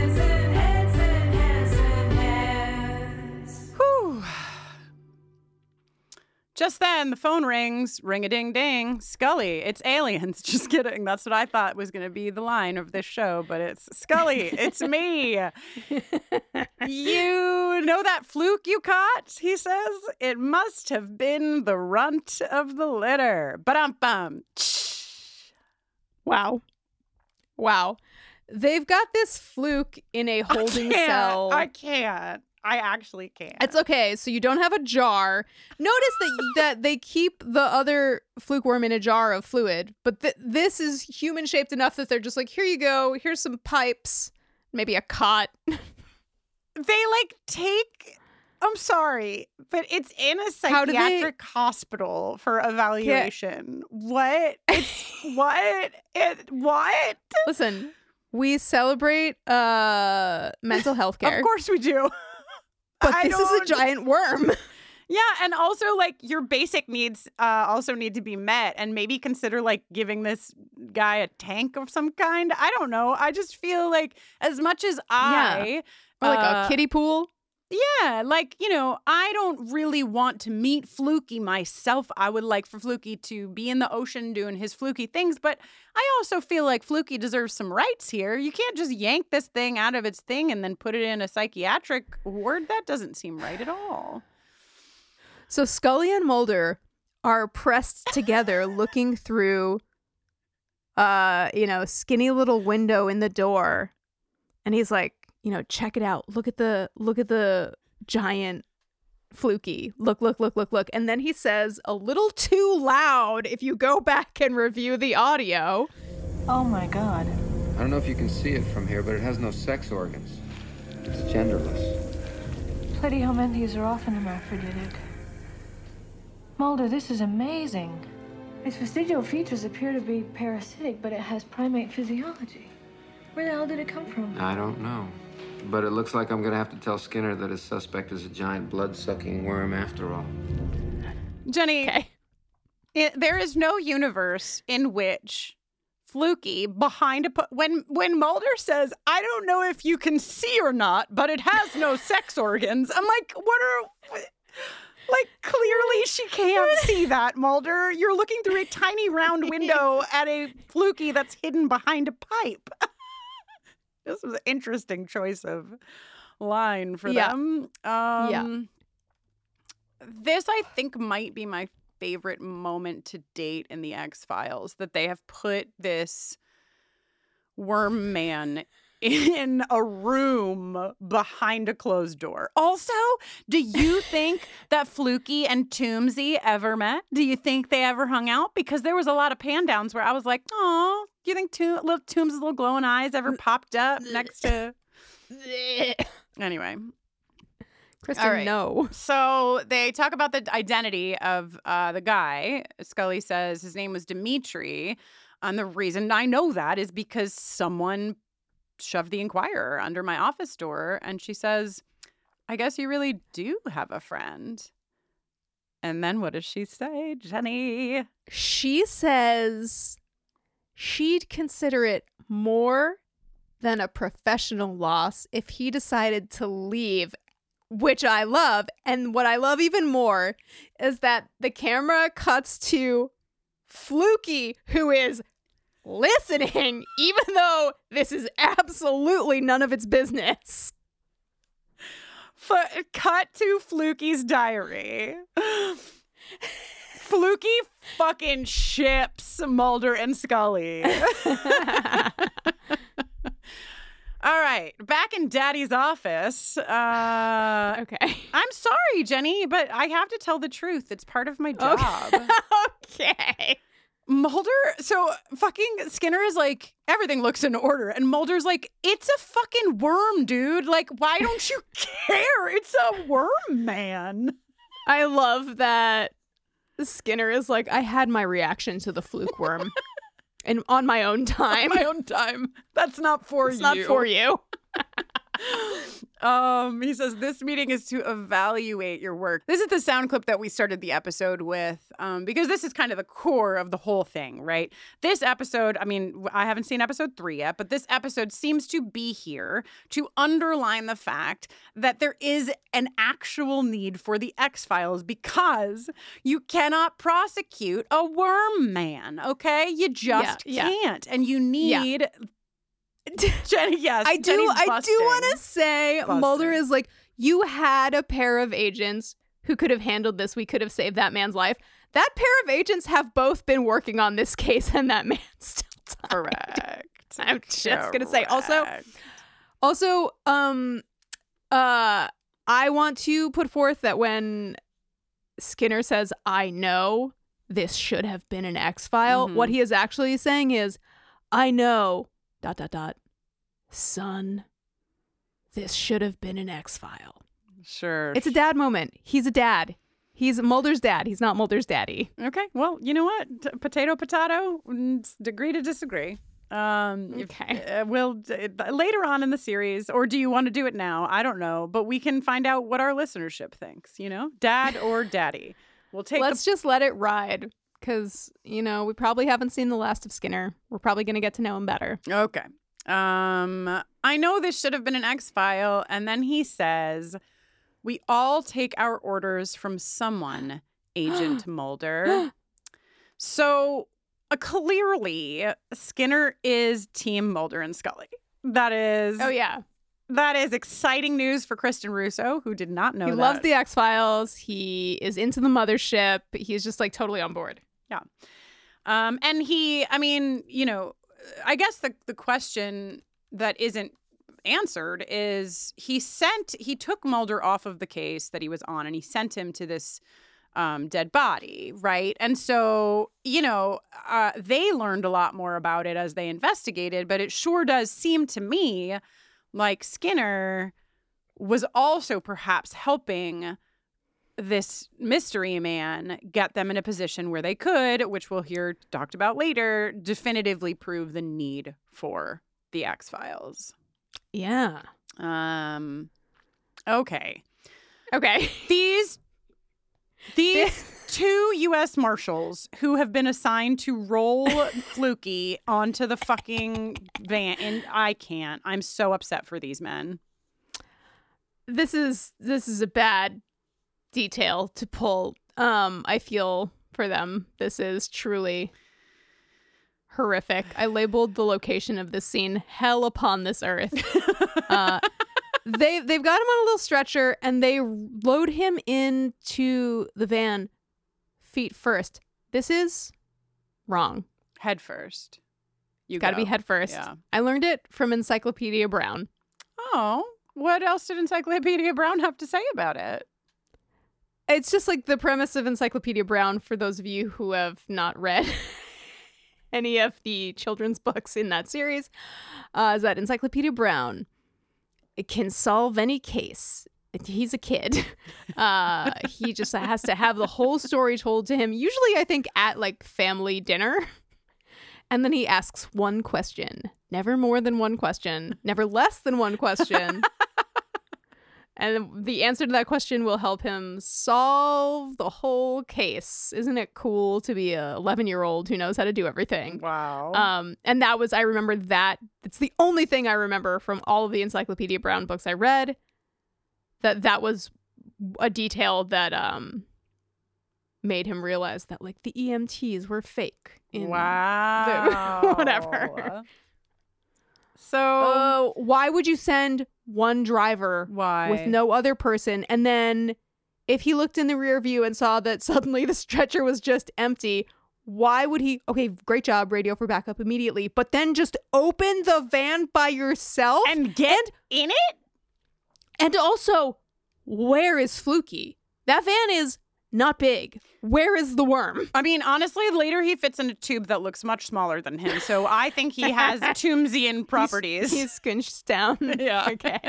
Enhance. Whew." Just then, the phone rings. Ring-a-ding-ding. Scully, it's aliens. Just kidding. That's what I thought was going to be the line of this show, but it's Scully. It's me. You know that fluke you caught? He says, it must have been the runt of the litter. Ba-dum-bum. Wow. They've got this fluke in a holding cell. I actually can't. It's okay. So you don't have a jar. Notice that they keep the other fluke worm in a jar of fluid, but this is human shaped enough that they're just like, here you go. Here's some pipes, maybe a cot. I'm sorry, but it's in a psychiatric hospital for evaluation. Yeah. What? What? Listen, we celebrate mental health care. Of course we do. But this is a giant worm. Yeah, and also, like, your basic needs also need to be met, and maybe consider, like, giving this guy a tank of some kind. I don't know. I just feel like as much as or like a kiddie pool. Yeah, like, you know, I don't really want to meet Fluky myself. I would like for Fluky to be in the ocean doing his Fluky things, but I also feel like Fluky deserves some rights here. You can't just yank this thing out of its thing and then put it in a psychiatric ward. That doesn't seem right at all. So Scully and Mulder are pressed together looking through, skinny little window in the door. And he's like, you know, check it out. Look at the giant fluky. Look. And then he says, a little too loud, if you go back and review the audio. Oh, my God. I don't know if you can see it from here, but it has no sex organs. It's genderless. Plenty how men these are often hermaphroditic. Mulder, this is amazing. Its vestigial features appear to be parasitic, but it has primate physiology. Where the hell did it come from? I don't know. But it looks like I'm going to have to tell Skinner that his suspect is a giant blood-sucking worm after all. Jenny, there is no universe in which fluky behind a when Mulder says, "I don't know if you can see or not, but it has no sex organs." I'm like, clearly she can't see that, Mulder. You're looking through a tiny round window at a fluky that's hidden behind a pipe. This was an interesting choice of line for them. This, I think, might be my favorite moment to date in the X-Files, that they have put this worm man in a room behind a closed door. Also, do you think that Fluky and Toomsy ever met? Do you think they ever hung out? Because there was a lot of pan downs where I was like, "Oh, do you think little Tooms' little glowing eyes ever popped up next to?" Anyway, Kristen, right. No. So they talk about the identity of the guy. Scully says his name was Dimitri, and the reason I know that is because someone shoved the Inquirer under my office door, and she says, "I guess you really do have a friend." And then what does she say, Jenny? She says she'd consider it more than a professional loss if he decided to leave, which I love. And what I love even more is that the camera cuts to Fluky, who is listening, even though this is absolutely none of its business. Cut to Fluky's diary. Fluky fucking ships Mulder and Scully. All right, back in Daddy's office. Okay. I'm sorry, Jenny, but I have to tell the truth. It's part of my job. Okay. Mulder, so fucking Skinner is like, everything looks in order. And Mulder's like, it's a fucking worm, dude. Like, why don't you care? It's a worm man. I love that Skinner is like, I had my reaction to the fluke worm. And on my own time. On my own time. That's not for you. It's not for you. He says, this meeting is to evaluate your work. This is the sound clip that we started the episode with, because this is kind of the core of the whole thing, right? This episode, I mean, I haven't seen episode 3 yet, but this episode seems to be here to underline the fact that there is an actual need for the X-Files, because you cannot prosecute a worm man, okay? You just can't. And you need... Yeah. Jenny, yes. I do want to say Mulder is like, you had a pair of agents who could have handled this. We could have saved that man's life. That pair of agents have both been working on this case, and that man still died. Correct. I'm just going to say. Also, I want to put forth that when Skinner says, I know this should have been an X-File, what he is actually saying is, I know... ... Son, this should have been an X-File. Sure. It's a dad moment. He's a dad. He's Mulder's dad. He's not Mulder's daddy. Okay. Well, you know what? Potato, potato. Agree to disagree. Okay. Later on in the series, or do you want to do it now? I don't know. But we can find out what our listenership thinks, you know? Dad or daddy. Let's just let it ride. Because, you know, we probably haven't seen the last of Skinner. We're probably going to get to know him better. Okay. I know this should have been an X-File. And then he says, we all take our orders from someone, Agent Mulder. So clearly, Skinner is Team Mulder and Scully. That is. Oh, yeah. That is exciting news for Kristin Russo, who did not know that. He loves the X-Files. He is into the mothership. He's just like totally on board. Yeah. And he, I mean, you know, I guess the question that isn't answered is he took Mulder off of the case that he was on, and he sent him to this dead body, right? And so, you know, they learned a lot more about it as they investigated, but it sure does seem to me like Skinner was also perhaps helping this mystery man get them in a position where they could, which we'll hear talked about later, definitively prove the need for the X-Files. Yeah. Okay. These These two U.S. Marshals who have been assigned to roll Fluky onto the fucking van. And I can't. I'm so upset for these men. This is a bad detail to pull. I feel for them. This is truly horrific. I labeled the location of this scene "Hell upon this earth." They've got him on a little stretcher and they load him into the van feet first. This is wrong. Head first. You got to be head first. Yeah. I learned it from Encyclopedia Brown. Oh, what else did Encyclopedia Brown have to say about it? It's just like the premise of Encyclopedia Brown, for those of you who have not read any of the children's books in that series, is that Encyclopedia Brown, it can solve any case. He's a kid. He just has to have the whole story told to him, usually I think at like family dinner. And then he asks one question. Never more than one question. Never less than one question. And the answer to that question will help him solve the whole case. Isn't it cool to be an 11-year-old who knows how to do everything? Wow. And that was, I remember that. It's the only thing I remember from all of the Encyclopedia Brown books I read. That was a detail that made him realize that, like, the EMTs were fake. Wow. Whatever. So why would you send one driver with no other person? And then if he looked in the rear view and saw that suddenly the stretcher was just empty, why would he? Okay, great job. Radio for backup immediately. But then just open the van by yourself. And get in it? And also, where is Fluky? That van is not big. Where is the worm? I mean, honestly, later he fits in a tube that looks much smaller than him. So I think he has Toomsian properties. He's squinched down. Yeah. Okay.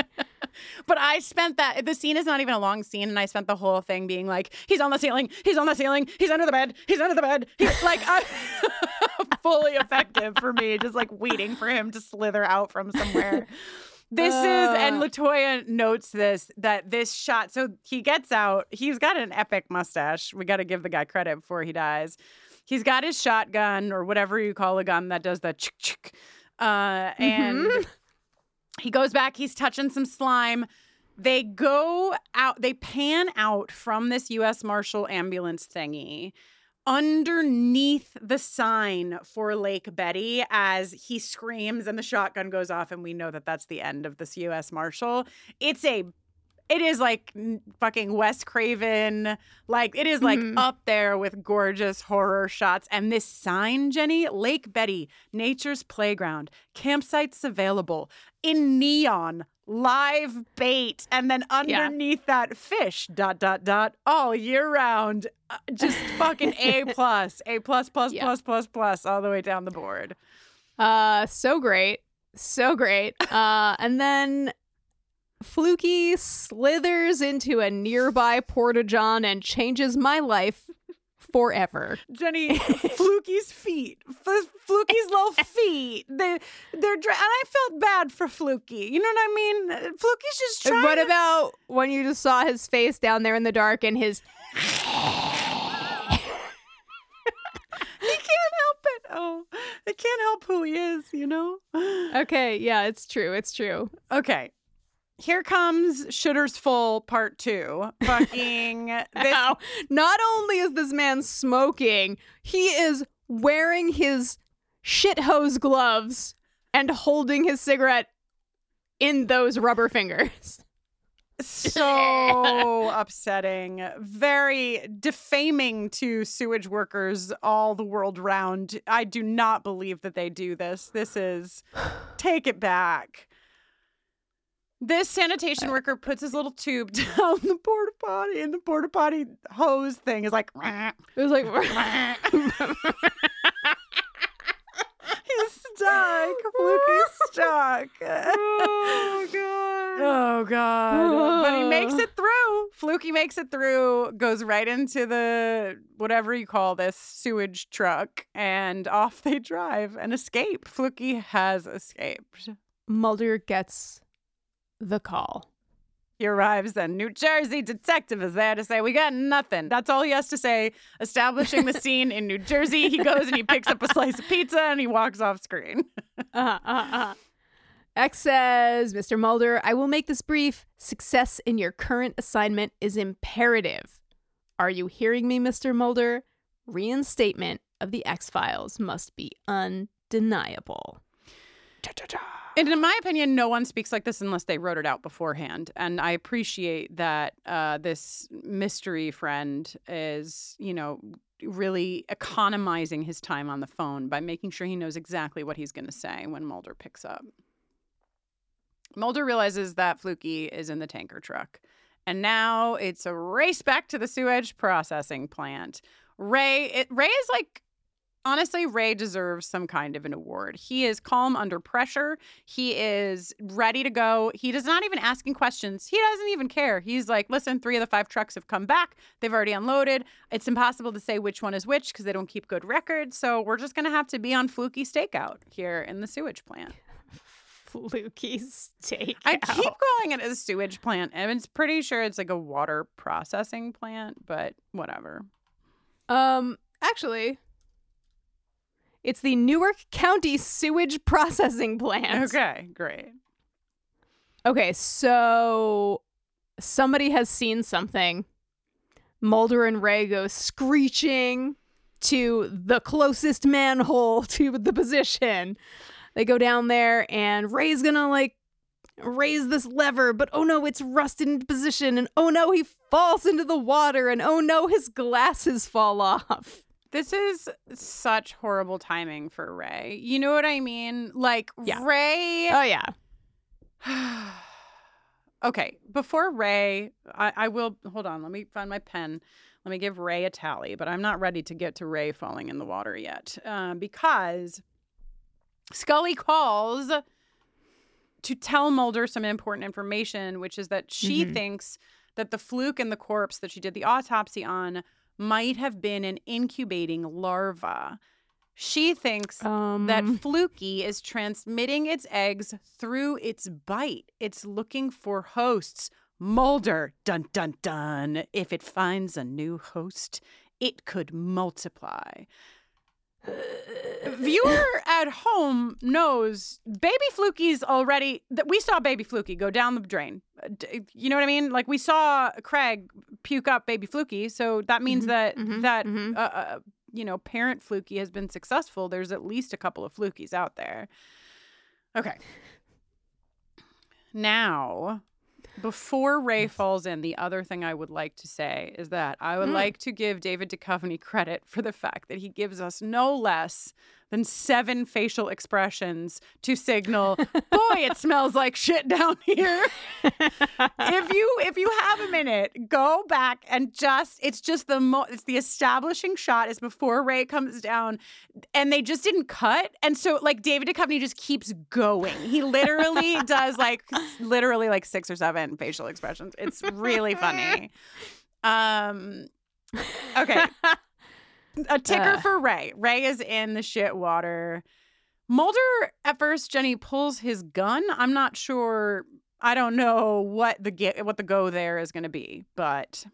But I spent the scene is not even a long scene. And I spent the whole thing being like, he's on the ceiling. He's on the ceiling. He's under the bed. He's under the bed. He's like fully effective for me. Just like waiting for him to slither out from somewhere. This is, and LaToya notes this, that this shot, so he gets out, he's got an epic mustache. We got to give the guy credit before he dies. He's got his shotgun or whatever you call a gun that does the chick. And he goes back, he's touching some slime. They go out, they pan out from this U.S. Marshal ambulance thingy underneath the sign for Lake Betty as he screams and the shotgun goes off and we know that that's the end of this U.S. Marshal. It is like fucking Wes Craven. Like it is like up there with gorgeous horror shots. And this sign, Jenny, Lake Betty, nature's playground, campsites available in neon, live bait. And then underneath that, fish, .. all year round. Just fucking A plus, all the way down the board. So great. And then Fluky slithers into a nearby Porta John and changes my life forever. Jenny, Fluky's feet. Fluky's little feet. And I felt bad for Fluky. You know what I mean? Fluky's just trying. What about when you just saw his face down there in the dark and his... He can't help it. Oh, I can't help who he is, you know? Okay, yeah, it's true. Okay. Here comes Shitter's Full Part 2. Fucking now, not only is this man smoking, he is wearing his shit hose gloves and holding his cigarette in those rubber fingers. So upsetting. Very defaming to sewage workers all the world round. I do not believe that they do this. This is take it back. This sanitation worker puts his little tube down the porta potty, and the porta potty hose thing is like, it was like, he's stuck. Fluky's stuck. Oh god. But he makes it through. Fluky makes it through, goes right into the whatever you call this sewage truck, and off they drive and escape. Fluky has escaped. Mulder gets the call. He arrives, and New Jersey detective is there to say, we got nothing. That's all he has to say, establishing the scene in New Jersey. He goes and he picks up a slice of pizza, and he walks off screen. X says, Mr. Mulder, I will make this brief. Success in your current assignment is imperative. Are you hearing me, Mr. Mulder? Reinstatement of the X-Files must be undeniable. Da-da-da. And in my opinion, no one speaks like this unless they wrote it out beforehand. And I appreciate that this mystery friend is, you know, really economizing his time on the phone by making sure he knows exactly what he's going to say when Mulder picks up. Mulder realizes that Fluky is in the tanker truck. And now it's a race back to the sewage processing plant. Ray is like, honestly, Ray deserves some kind of an award. He is calm under pressure. He is ready to go. He does not even asking questions. He doesn't even care. He's like, listen, 3 of the 5 trucks have come back. They've already unloaded. It's impossible to say which one is which because they don't keep good records. So we're just going to have to be on Fluky stakeout here in the sewage plant. Fluky stakeout. I keep calling it a sewage plant. And it's pretty sure it's like a water processing plant, but whatever. Actually... it's the Newark County Sewage Processing Plant. Okay, great. Okay, so somebody has seen something. Mulder and Ray go screeching to the closest manhole to the position. They go down there, and Ray's gonna, like, raise this lever, but oh no, it's rusted into position, and oh no, he falls into the water, and oh no, his glasses fall off. This is such horrible timing for Ray. You know what I mean? Like, yeah. Ray... oh, yeah. Okay, before Ray... I will... hold on, let me find my pen. Let me give Ray a tally, but I'm not ready to get to Ray falling in the water yet. Because Scully calls to tell Mulder some important information, which is that she thinks that the fluke and the corpse that she did the autopsy on might have been an incubating larva. She thinks that Fluky is transmitting its eggs through its bite. It's looking for hosts. Mulder, dun, dun, dun. If it finds a new host, it could multiply. Viewer at home knows baby Fluky's already... we saw baby Fluky go down the drain. You know what I mean? Like, we saw Craig puke up baby Fluky, so that means that parent Fluky has been successful. There's at least a couple of Flukies out there. Okay. Now, before Ray falls in, the other thing I would like to say is that I would like to give David Duchovny credit for the fact that he gives us no less than 7 facial expressions to signal, boy, it smells like shit down here. If you have a minute, go back and it's the establishing shot is before Ray comes down, and they just didn't cut. And so, like, David Duchovny just keeps going. He literally does like 6 or 7 facial expressions. It's really funny. Okay. A ticker for Ray. Ray is in the shit water. Mulder, at first, Jenny pulls his gun. I'm not sure. I don't know what the go there is going to be, but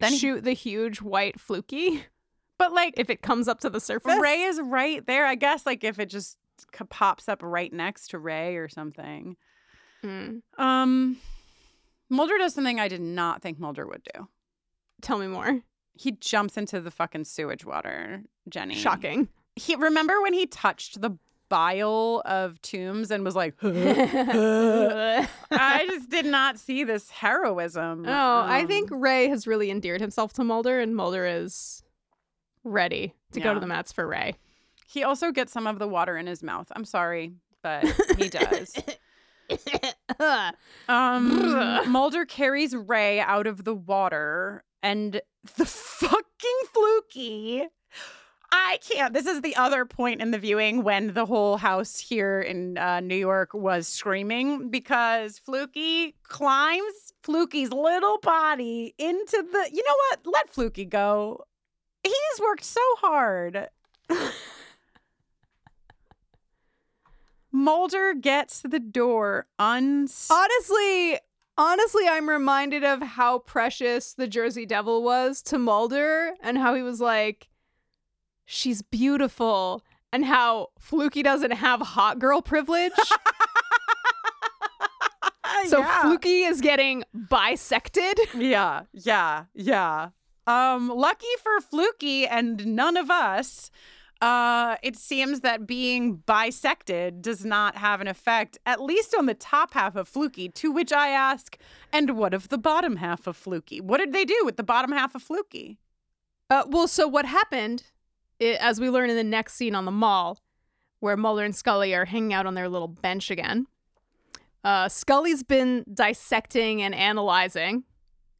then shoot the huge white Fluky. But, like, if it comes up to the surface, Ray is right there. I guess, like, if it just pops up right next to Ray or something. Mulder does something I did not think Mulder would do. Tell me more. He jumps into the fucking sewage water, Jenny. Shocking. Remember when he touched the bile of Tombs and was like, I just did not see this heroism. Oh, I think Ray has really endeared himself to Mulder, and Mulder is ready to go to the mats for Ray. He also gets some of the water in his mouth. I'm sorry, but he does. Mulder carries Ray out of the water, and the fucking Fluky. I can't. This is the other point in the viewing when the whole house here in New York was screaming, because Fluky climbs Fluky's little body into the... you know what? Let Fluky go. He's worked so hard. Mulder gets to the door. Honestly... Honestly, I'm reminded of how precious the Jersey Devil was to Mulder and how he was like, she's beautiful, and how Fluky doesn't have hot girl privilege. So yeah. Fluky is getting bisected. Yeah. Lucky for Fluky and none of us, it seems that being bisected does not have an effect, at least on the top half of Fluky, to which I ask, and what of the bottom half of Fluky? What did they do with the bottom half of Fluky? So what happened, as we learn in the next scene on the mall, where Mulder and Scully are hanging out on their little bench again, Scully's been dissecting and analyzing,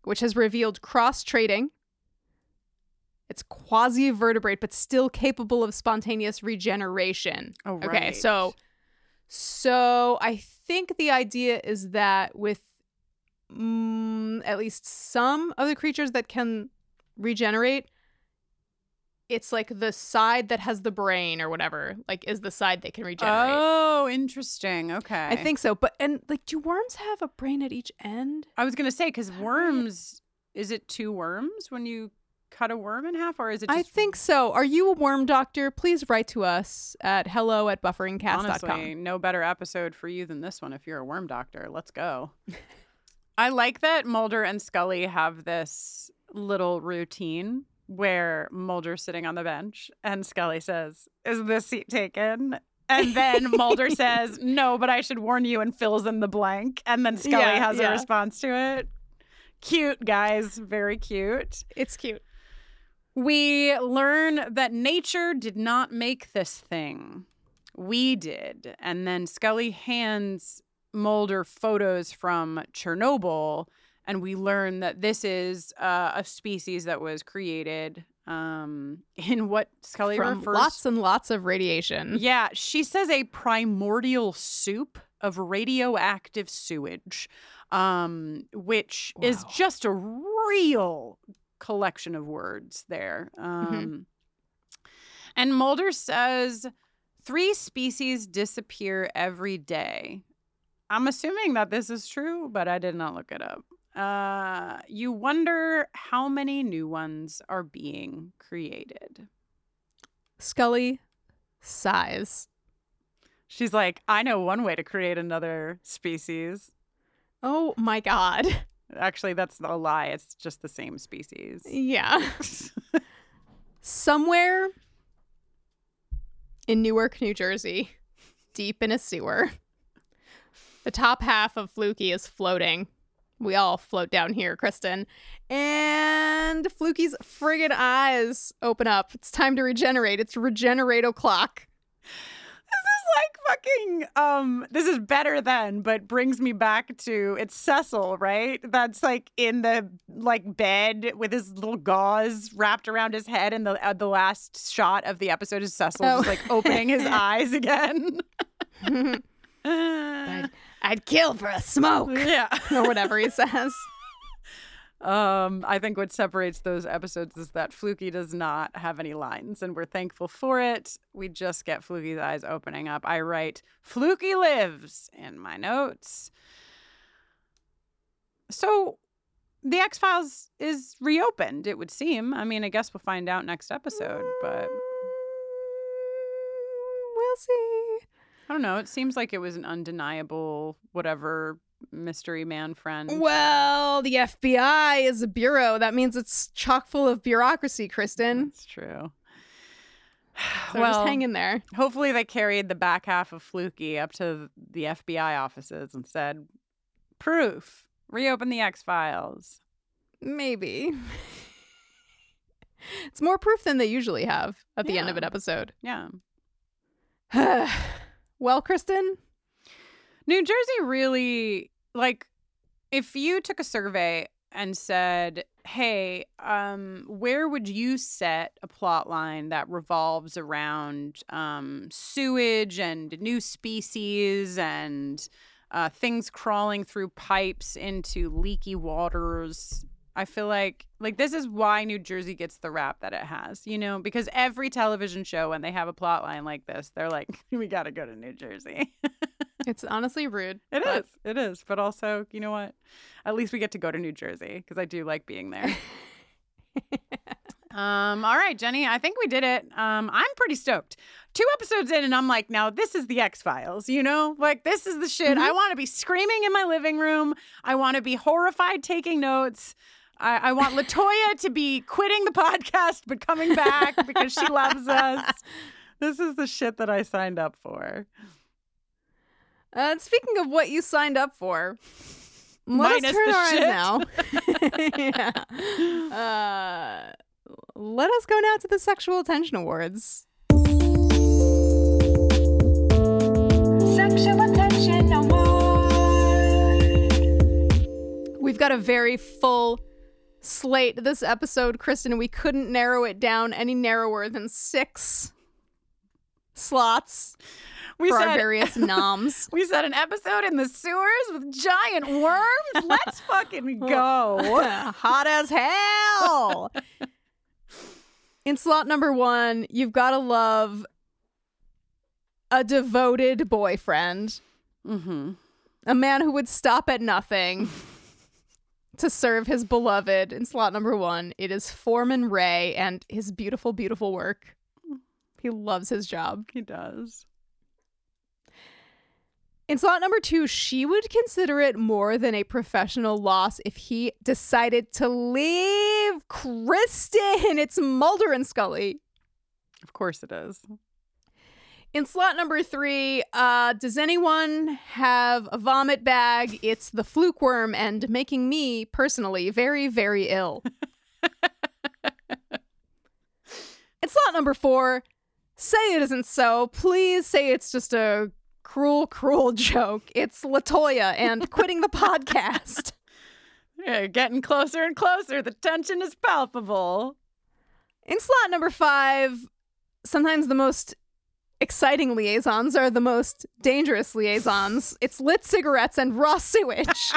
which has revealed cross-trading. It's quasi-vertebrate, but still capable of spontaneous regeneration. Oh, right. Okay, so I think the idea is that with at least some of the creatures that can regenerate, it's like the side that has the brain or whatever, like, is the side they can regenerate. Oh, interesting. Okay. I think so. But, and like, do worms have a brain at each end? I was going to say, because worms, is it two worms when you cut a worm in half, or is it just... I think so. Are you a worm doctor? Please write to us at hello@bufferingcast.com. Honestly, no better episode for you than this one if you're a worm doctor. Let's go. I like that Mulder and Scully have this little routine where Mulder's sitting on the bench and Scully says, "Is this seat taken?" And then Mulder says, "No, but I should warn you," and fills in the blank. And then Scully has a response to it. Cute, guys. Very cute. It's cute. We learn that nature did not make this thing. We did. And then Scully hands Mulder photos from Chernobyl, and we learn that this is a species that was created in what Scully refers to. Lots and lots of radiation. Yeah, she says a primordial soup of radioactive sewage, which is just a real collection of words there. And Mulder says 3 species disappear every day. I'm assuming that this is true, but I did not look it up. You wonder how many new ones are being created. Scully sighs. She's like, I know one way to create another species. Oh my God. Actually, that's a lie. It's just the same species. Yeah. Somewhere in Newark, New Jersey, deep in a sewer, the top half of Fluky is floating. We all float down here, Kristin. And Fluky's friggin' eyes open up. It's time to regenerate. It's regenerate o'clock. This is like fucking, this is better than, but brings me back to, it's Cecil, right? That's like in the like bed with his little gauze wrapped around his head. And the last shot of the episode is Cecil just like opening his eyes again. I'd kill for a smoke. Yeah. Or whatever he says. I think what separates those episodes is that Fluky does not have any lines, and we're thankful for it. We just get Fluky's eyes opening up. I write, Fluky lives in my notes. So the X-Files is reopened, it would seem. I mean, I guess we'll find out next episode, but... we'll see. I don't know. It seems like it was an undeniable whatever mystery man friend. Well, the FBI is a bureau. That means it's chock full of bureaucracy, Kristin. That's true. So just hang in there. Hopefully they carried the back half of Fluky up to the FBI offices and said, proof, reopen the X-Files. Maybe. It's more proof than they usually have at the end of an episode. Yeah. Well, Kristin, New Jersey really, like, if you took a survey and said, hey, where would you set a plot line that revolves around sewage and new species and things crawling through pipes into leaky waters? I feel like this is why New Jersey gets the rap that it has, you know, because every television show when they have a plot line like this, they're like, we got to go to New Jersey. It's honestly rude. It is. But also, you know what? At least we get to go to New Jersey because I do like being there. All right, Jenny, I think we did it. I'm pretty stoked. 2 episodes in and I'm like, now this is the X-Files, you know? Like, this is the shit. Mm-hmm. I want to be screaming in my living room. I want to be horrified taking notes. I want LaToya to be quitting the podcast but coming back because she loves us. This is the shit that I signed up for. Speaking of what you signed up for... Let us turn our eyes now. Yeah. Let us go now to the Sexual Attention Awards. Sexual Attention Award. We've got a very full slate this episode, Kristin. We couldn't narrow it down any narrower than 6 slots. For our various noms. We said an episode in the sewers with giant worms. Let's fucking go. Hot as hell. In slot number 1, you've got to love a devoted boyfriend. Mm-hmm. A man who would stop at nothing to serve his beloved. In slot number 1, it is Foreman Ray and his beautiful, beautiful work. He loves his job. He does. In slot number 2, she would consider it more than a professional loss if he decided to leave. Kristin, it's Mulder and Scully. Of course it is. In slot number 3, does anyone have a vomit bag? It's the fluke worm and making me personally very, very ill. In slot number 4, say it isn't so. Please say it's just a... cruel, cruel joke. It's LaToya and quitting the podcast. You're getting closer and closer. The tension is palpable. In slot number 5, sometimes the most exciting liaisons are the most dangerous liaisons. It's lit cigarettes and raw sewage.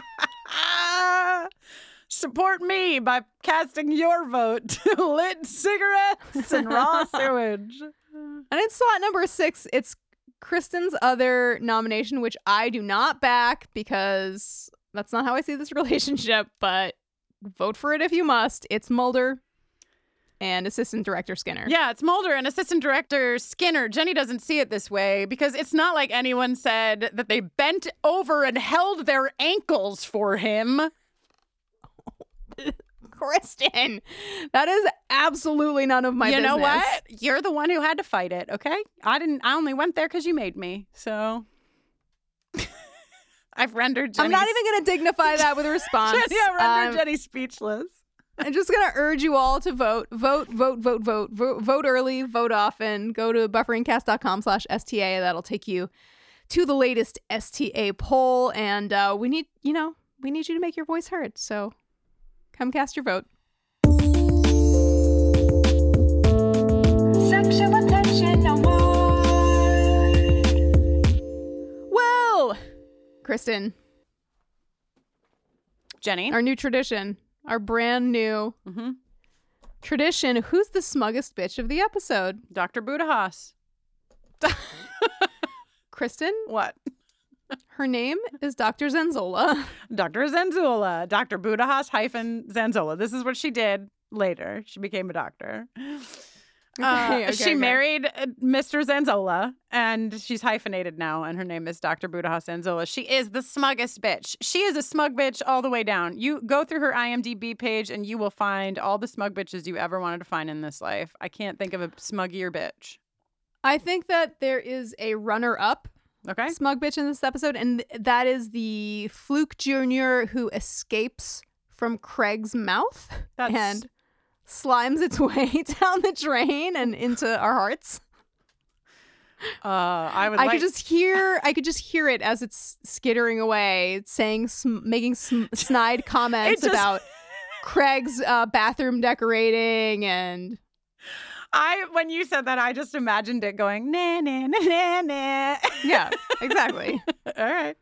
Support me by casting your vote to lit cigarettes and raw sewage. And in slot number 6, it's Kristin's other nomination, which I do not back because that's not how I see this relationship, but vote for it if you must. It's Mulder and Assistant Director Skinner. Yeah, it's Mulder and Assistant Director Skinner. Jenny doesn't see it this way because it's not like anyone said that they bent over and held their ankles for him. Kristin, that is absolutely none of my business. You know what? You're the one who had to fight it, okay? I only went there because you made me, so... I've rendered Jenny... I'm not even going to dignify that with a response. Jenny, I rendered Jenny speechless. I'm just going to urge you all to vote. Vote, vote, vote, vote. Vote early, vote often. Go to bufferingcast.com/STA. That'll take you to the latest STA poll, and we need you to make your voice heard, so... come cast your vote. Sexual Attention Award. Well, Kristin. Jenny. Our new tradition. Our brand new tradition. Who's the smuggest bitch of the episode? Dr. Budahas. Kristin? What? Her name is Dr. Zanzola. Dr. Zanzola. Dr. Budahas-Zanzola. This is what she did later. She became a doctor. She married Mr. Zanzola, and she's hyphenated now, and her name is Dr. Budahas-Zanzola. She is the smuggest bitch. She is a smug bitch all the way down. You go through her IMDb page, and you will find all the smug bitches you ever wanted to find in this life. I can't think of a smuggier bitch. I think that there is a runner-up. Okay. Smug bitch in this episode, and that is the Fluke Jr. who escapes from Craig's mouth and slimes its way down the drain and into our hearts. I could just hear it as it's skittering away, saying, making snide comments about Craig's bathroom decorating and. When you said that, I just imagined it going, nah, nah, nah, nah, nah. Yeah, exactly. All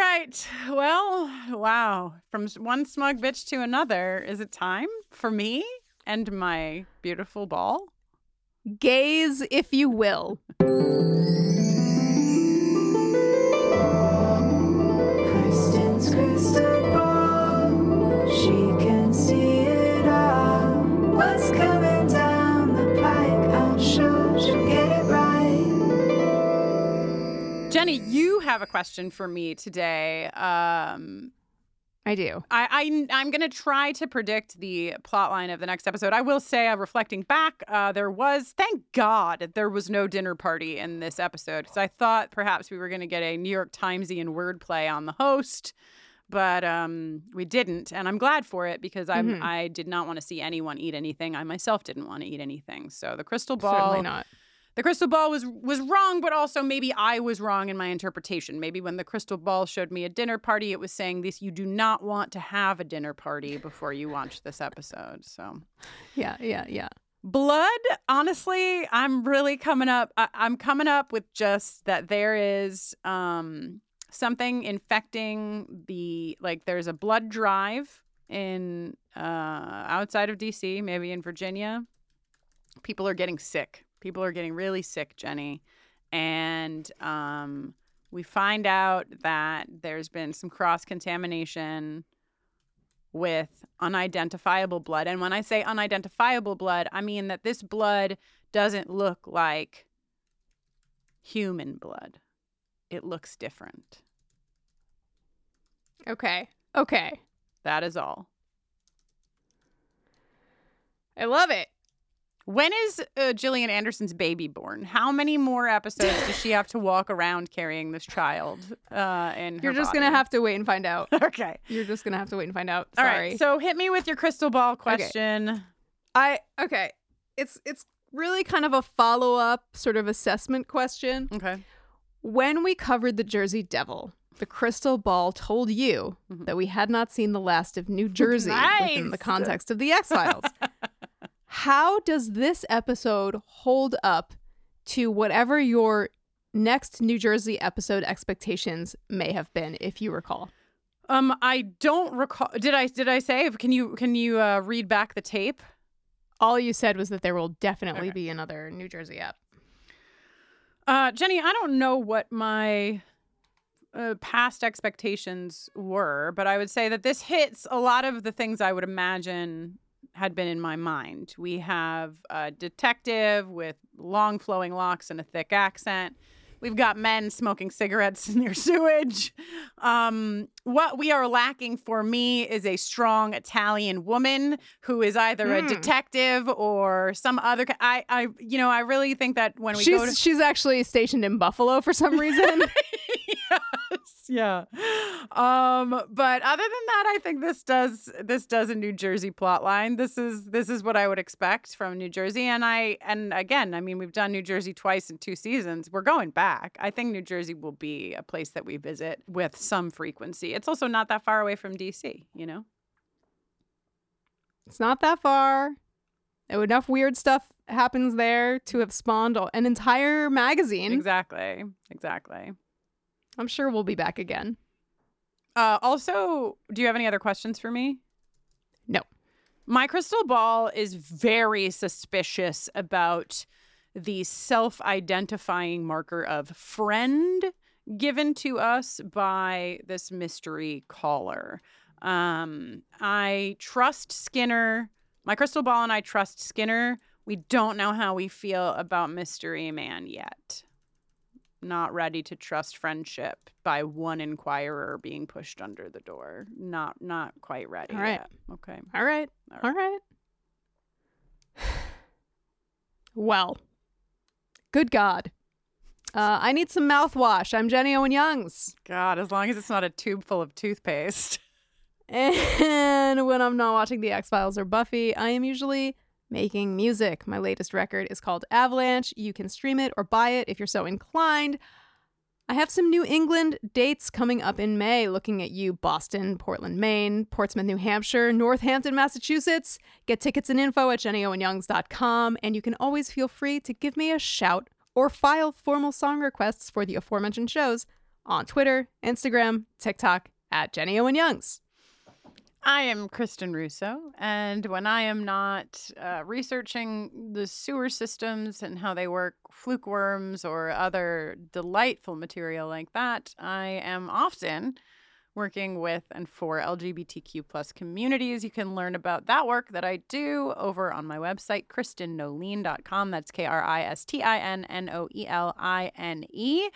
right. Well, wow. From one smug bitch to another, is it time for me and my beautiful ball? Gaze, if you will. have a question for me today. I do. I'm going to try to predict the plot line of the next episode. I will say, reflecting back, thank God, there was no dinner party in this episode. Because I thought perhaps we were going to get a New York Timesian wordplay on the host. But we didn't. And I'm glad for it because I did not want to see anyone eat anything. I myself didn't want to eat anything. So the crystal ball. Certainly not. The crystal ball was wrong, but also maybe I was wrong in my interpretation. Maybe when the crystal ball showed me a dinner party, it was saying this: you do not want to have a dinner party before you watch this episode. So, yeah. Blood. Honestly, I'm really coming up. I'm coming up with just that there is something infecting the, like, there's a blood drive in outside of D.C., maybe in Virginia. People are getting sick. People are getting really sick, Jenny. And we find out that there's been some cross-contamination with unidentifiable blood. And when I say unidentifiable blood, I mean that this blood doesn't look like human blood. It looks different. Okay. That is all. I love it. When is Gillian Anderson's baby born? How many more episodes does she have to walk around carrying this child in her You're just going to have to wait and find out. Okay. You're just going to have to wait and find out. Sorry. All right, so hit me with your crystal ball question. Okay. It's really kind of a follow-up sort of assessment question. Okay. When we covered the Jersey Devil, the crystal ball told you that we had not seen the last of New Jersey within the context of the X-Files. How does this episode hold up to whatever your next New Jersey episode expectations may have been, if you recall? I don't recall. Did I say? Can you read back the tape? All you said was that there will definitely be another New Jersey app. Jenny, I don't know what my past expectations were, but I would say that this hits a lot of the things I would imagine had been in my mind. We have a detective with long flowing locks and a thick accent. We've got men smoking cigarettes in their sewage. What we are lacking for me is a strong Italian woman who is either a detective or some other. I really think that when we go to... She's actually stationed in Buffalo for some reason. Yes, yeah. But other than that, I think this does a New Jersey plot line. This is what I would expect from New Jersey. And again, we've done New Jersey twice in 2 seasons. We're going back. I think New Jersey will be a place that we visit with some frequency. It's also not that far away from D.C., you know? It's not that far. Enough weird stuff happens there to have spawned an entire magazine. Exactly. I'm sure we'll be back again. Also, do you have any other questions for me? No. My crystal ball is very suspicious about the self-identifying marker of friend given to us by this mystery caller. I trust Skinner. My crystal ball and I trust Skinner. We don't know how we feel about Mystery Man yet. Not ready to trust friendship by one inquirer being pushed under the door. Not quite ready yet. Okay. All right. Well. Good God. I need some mouthwash. I'm Jenny Owen Youngs. God, as long as it's not a tube full of toothpaste. And when I'm not watching The X-Files or Buffy, I am usually making music. My latest record is called Avalanche. You can stream it or buy it if you're so inclined. I have some New England dates coming up in May, looking at you, Boston, Portland, Maine, Portsmouth, New Hampshire, Northampton, Massachusetts. Get tickets and info at jennyowenyoungs.com, and you can always feel free to give me a shout or file formal song requests for the aforementioned shows on Twitter, Instagram, TikTok, at Jenny Owen Youngs. I am Kristin Russo, and when I am not researching the sewer systems and how they work, fluke worms, or other delightful material like that, I am often working with and for LGBTQ+ communities. You can learn about that work that I do over on my website, kristinnoline.com. That's KristinNoeline.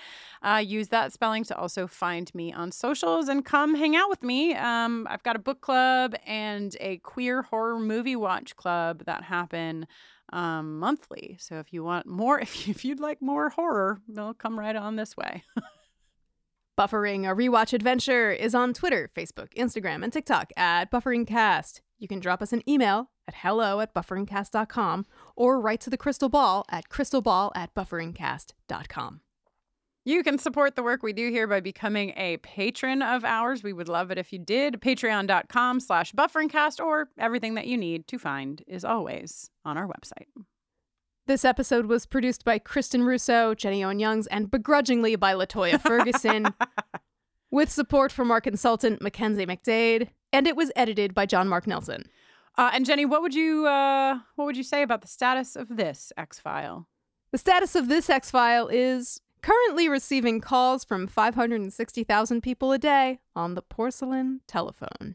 Use that spelling to also find me on socials and come hang out with me. I've got a book club and a queer horror movie watch club that happen monthly. So if you want more, if you'd like more horror, they'll come right on this way. Buffering, a rewatch adventure, is on Twitter, Facebook, Instagram, and TikTok @BufferingCast. You can drop us an email at hello@BufferingCast.com or write to the Crystal Ball at crystalball@BufferingCast.com. You can support the work we do here by becoming a patron of ours. We would love it if you did. Patreon.com/BufferingCast, or everything that you need to find is always on our website. This episode was produced by Kristin Russo, Jenny Owen Youngs, and begrudgingly by LaToya Ferguson, with support from our consultant, Mackenzie McDade, and it was edited by John Mark Nelson. And Jenny, what would you say about the status of this X-File? The status of this X-File is currently receiving calls from 560,000 people a day on the porcelain telephone.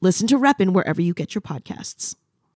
Listen to Reppin wherever you get your podcasts.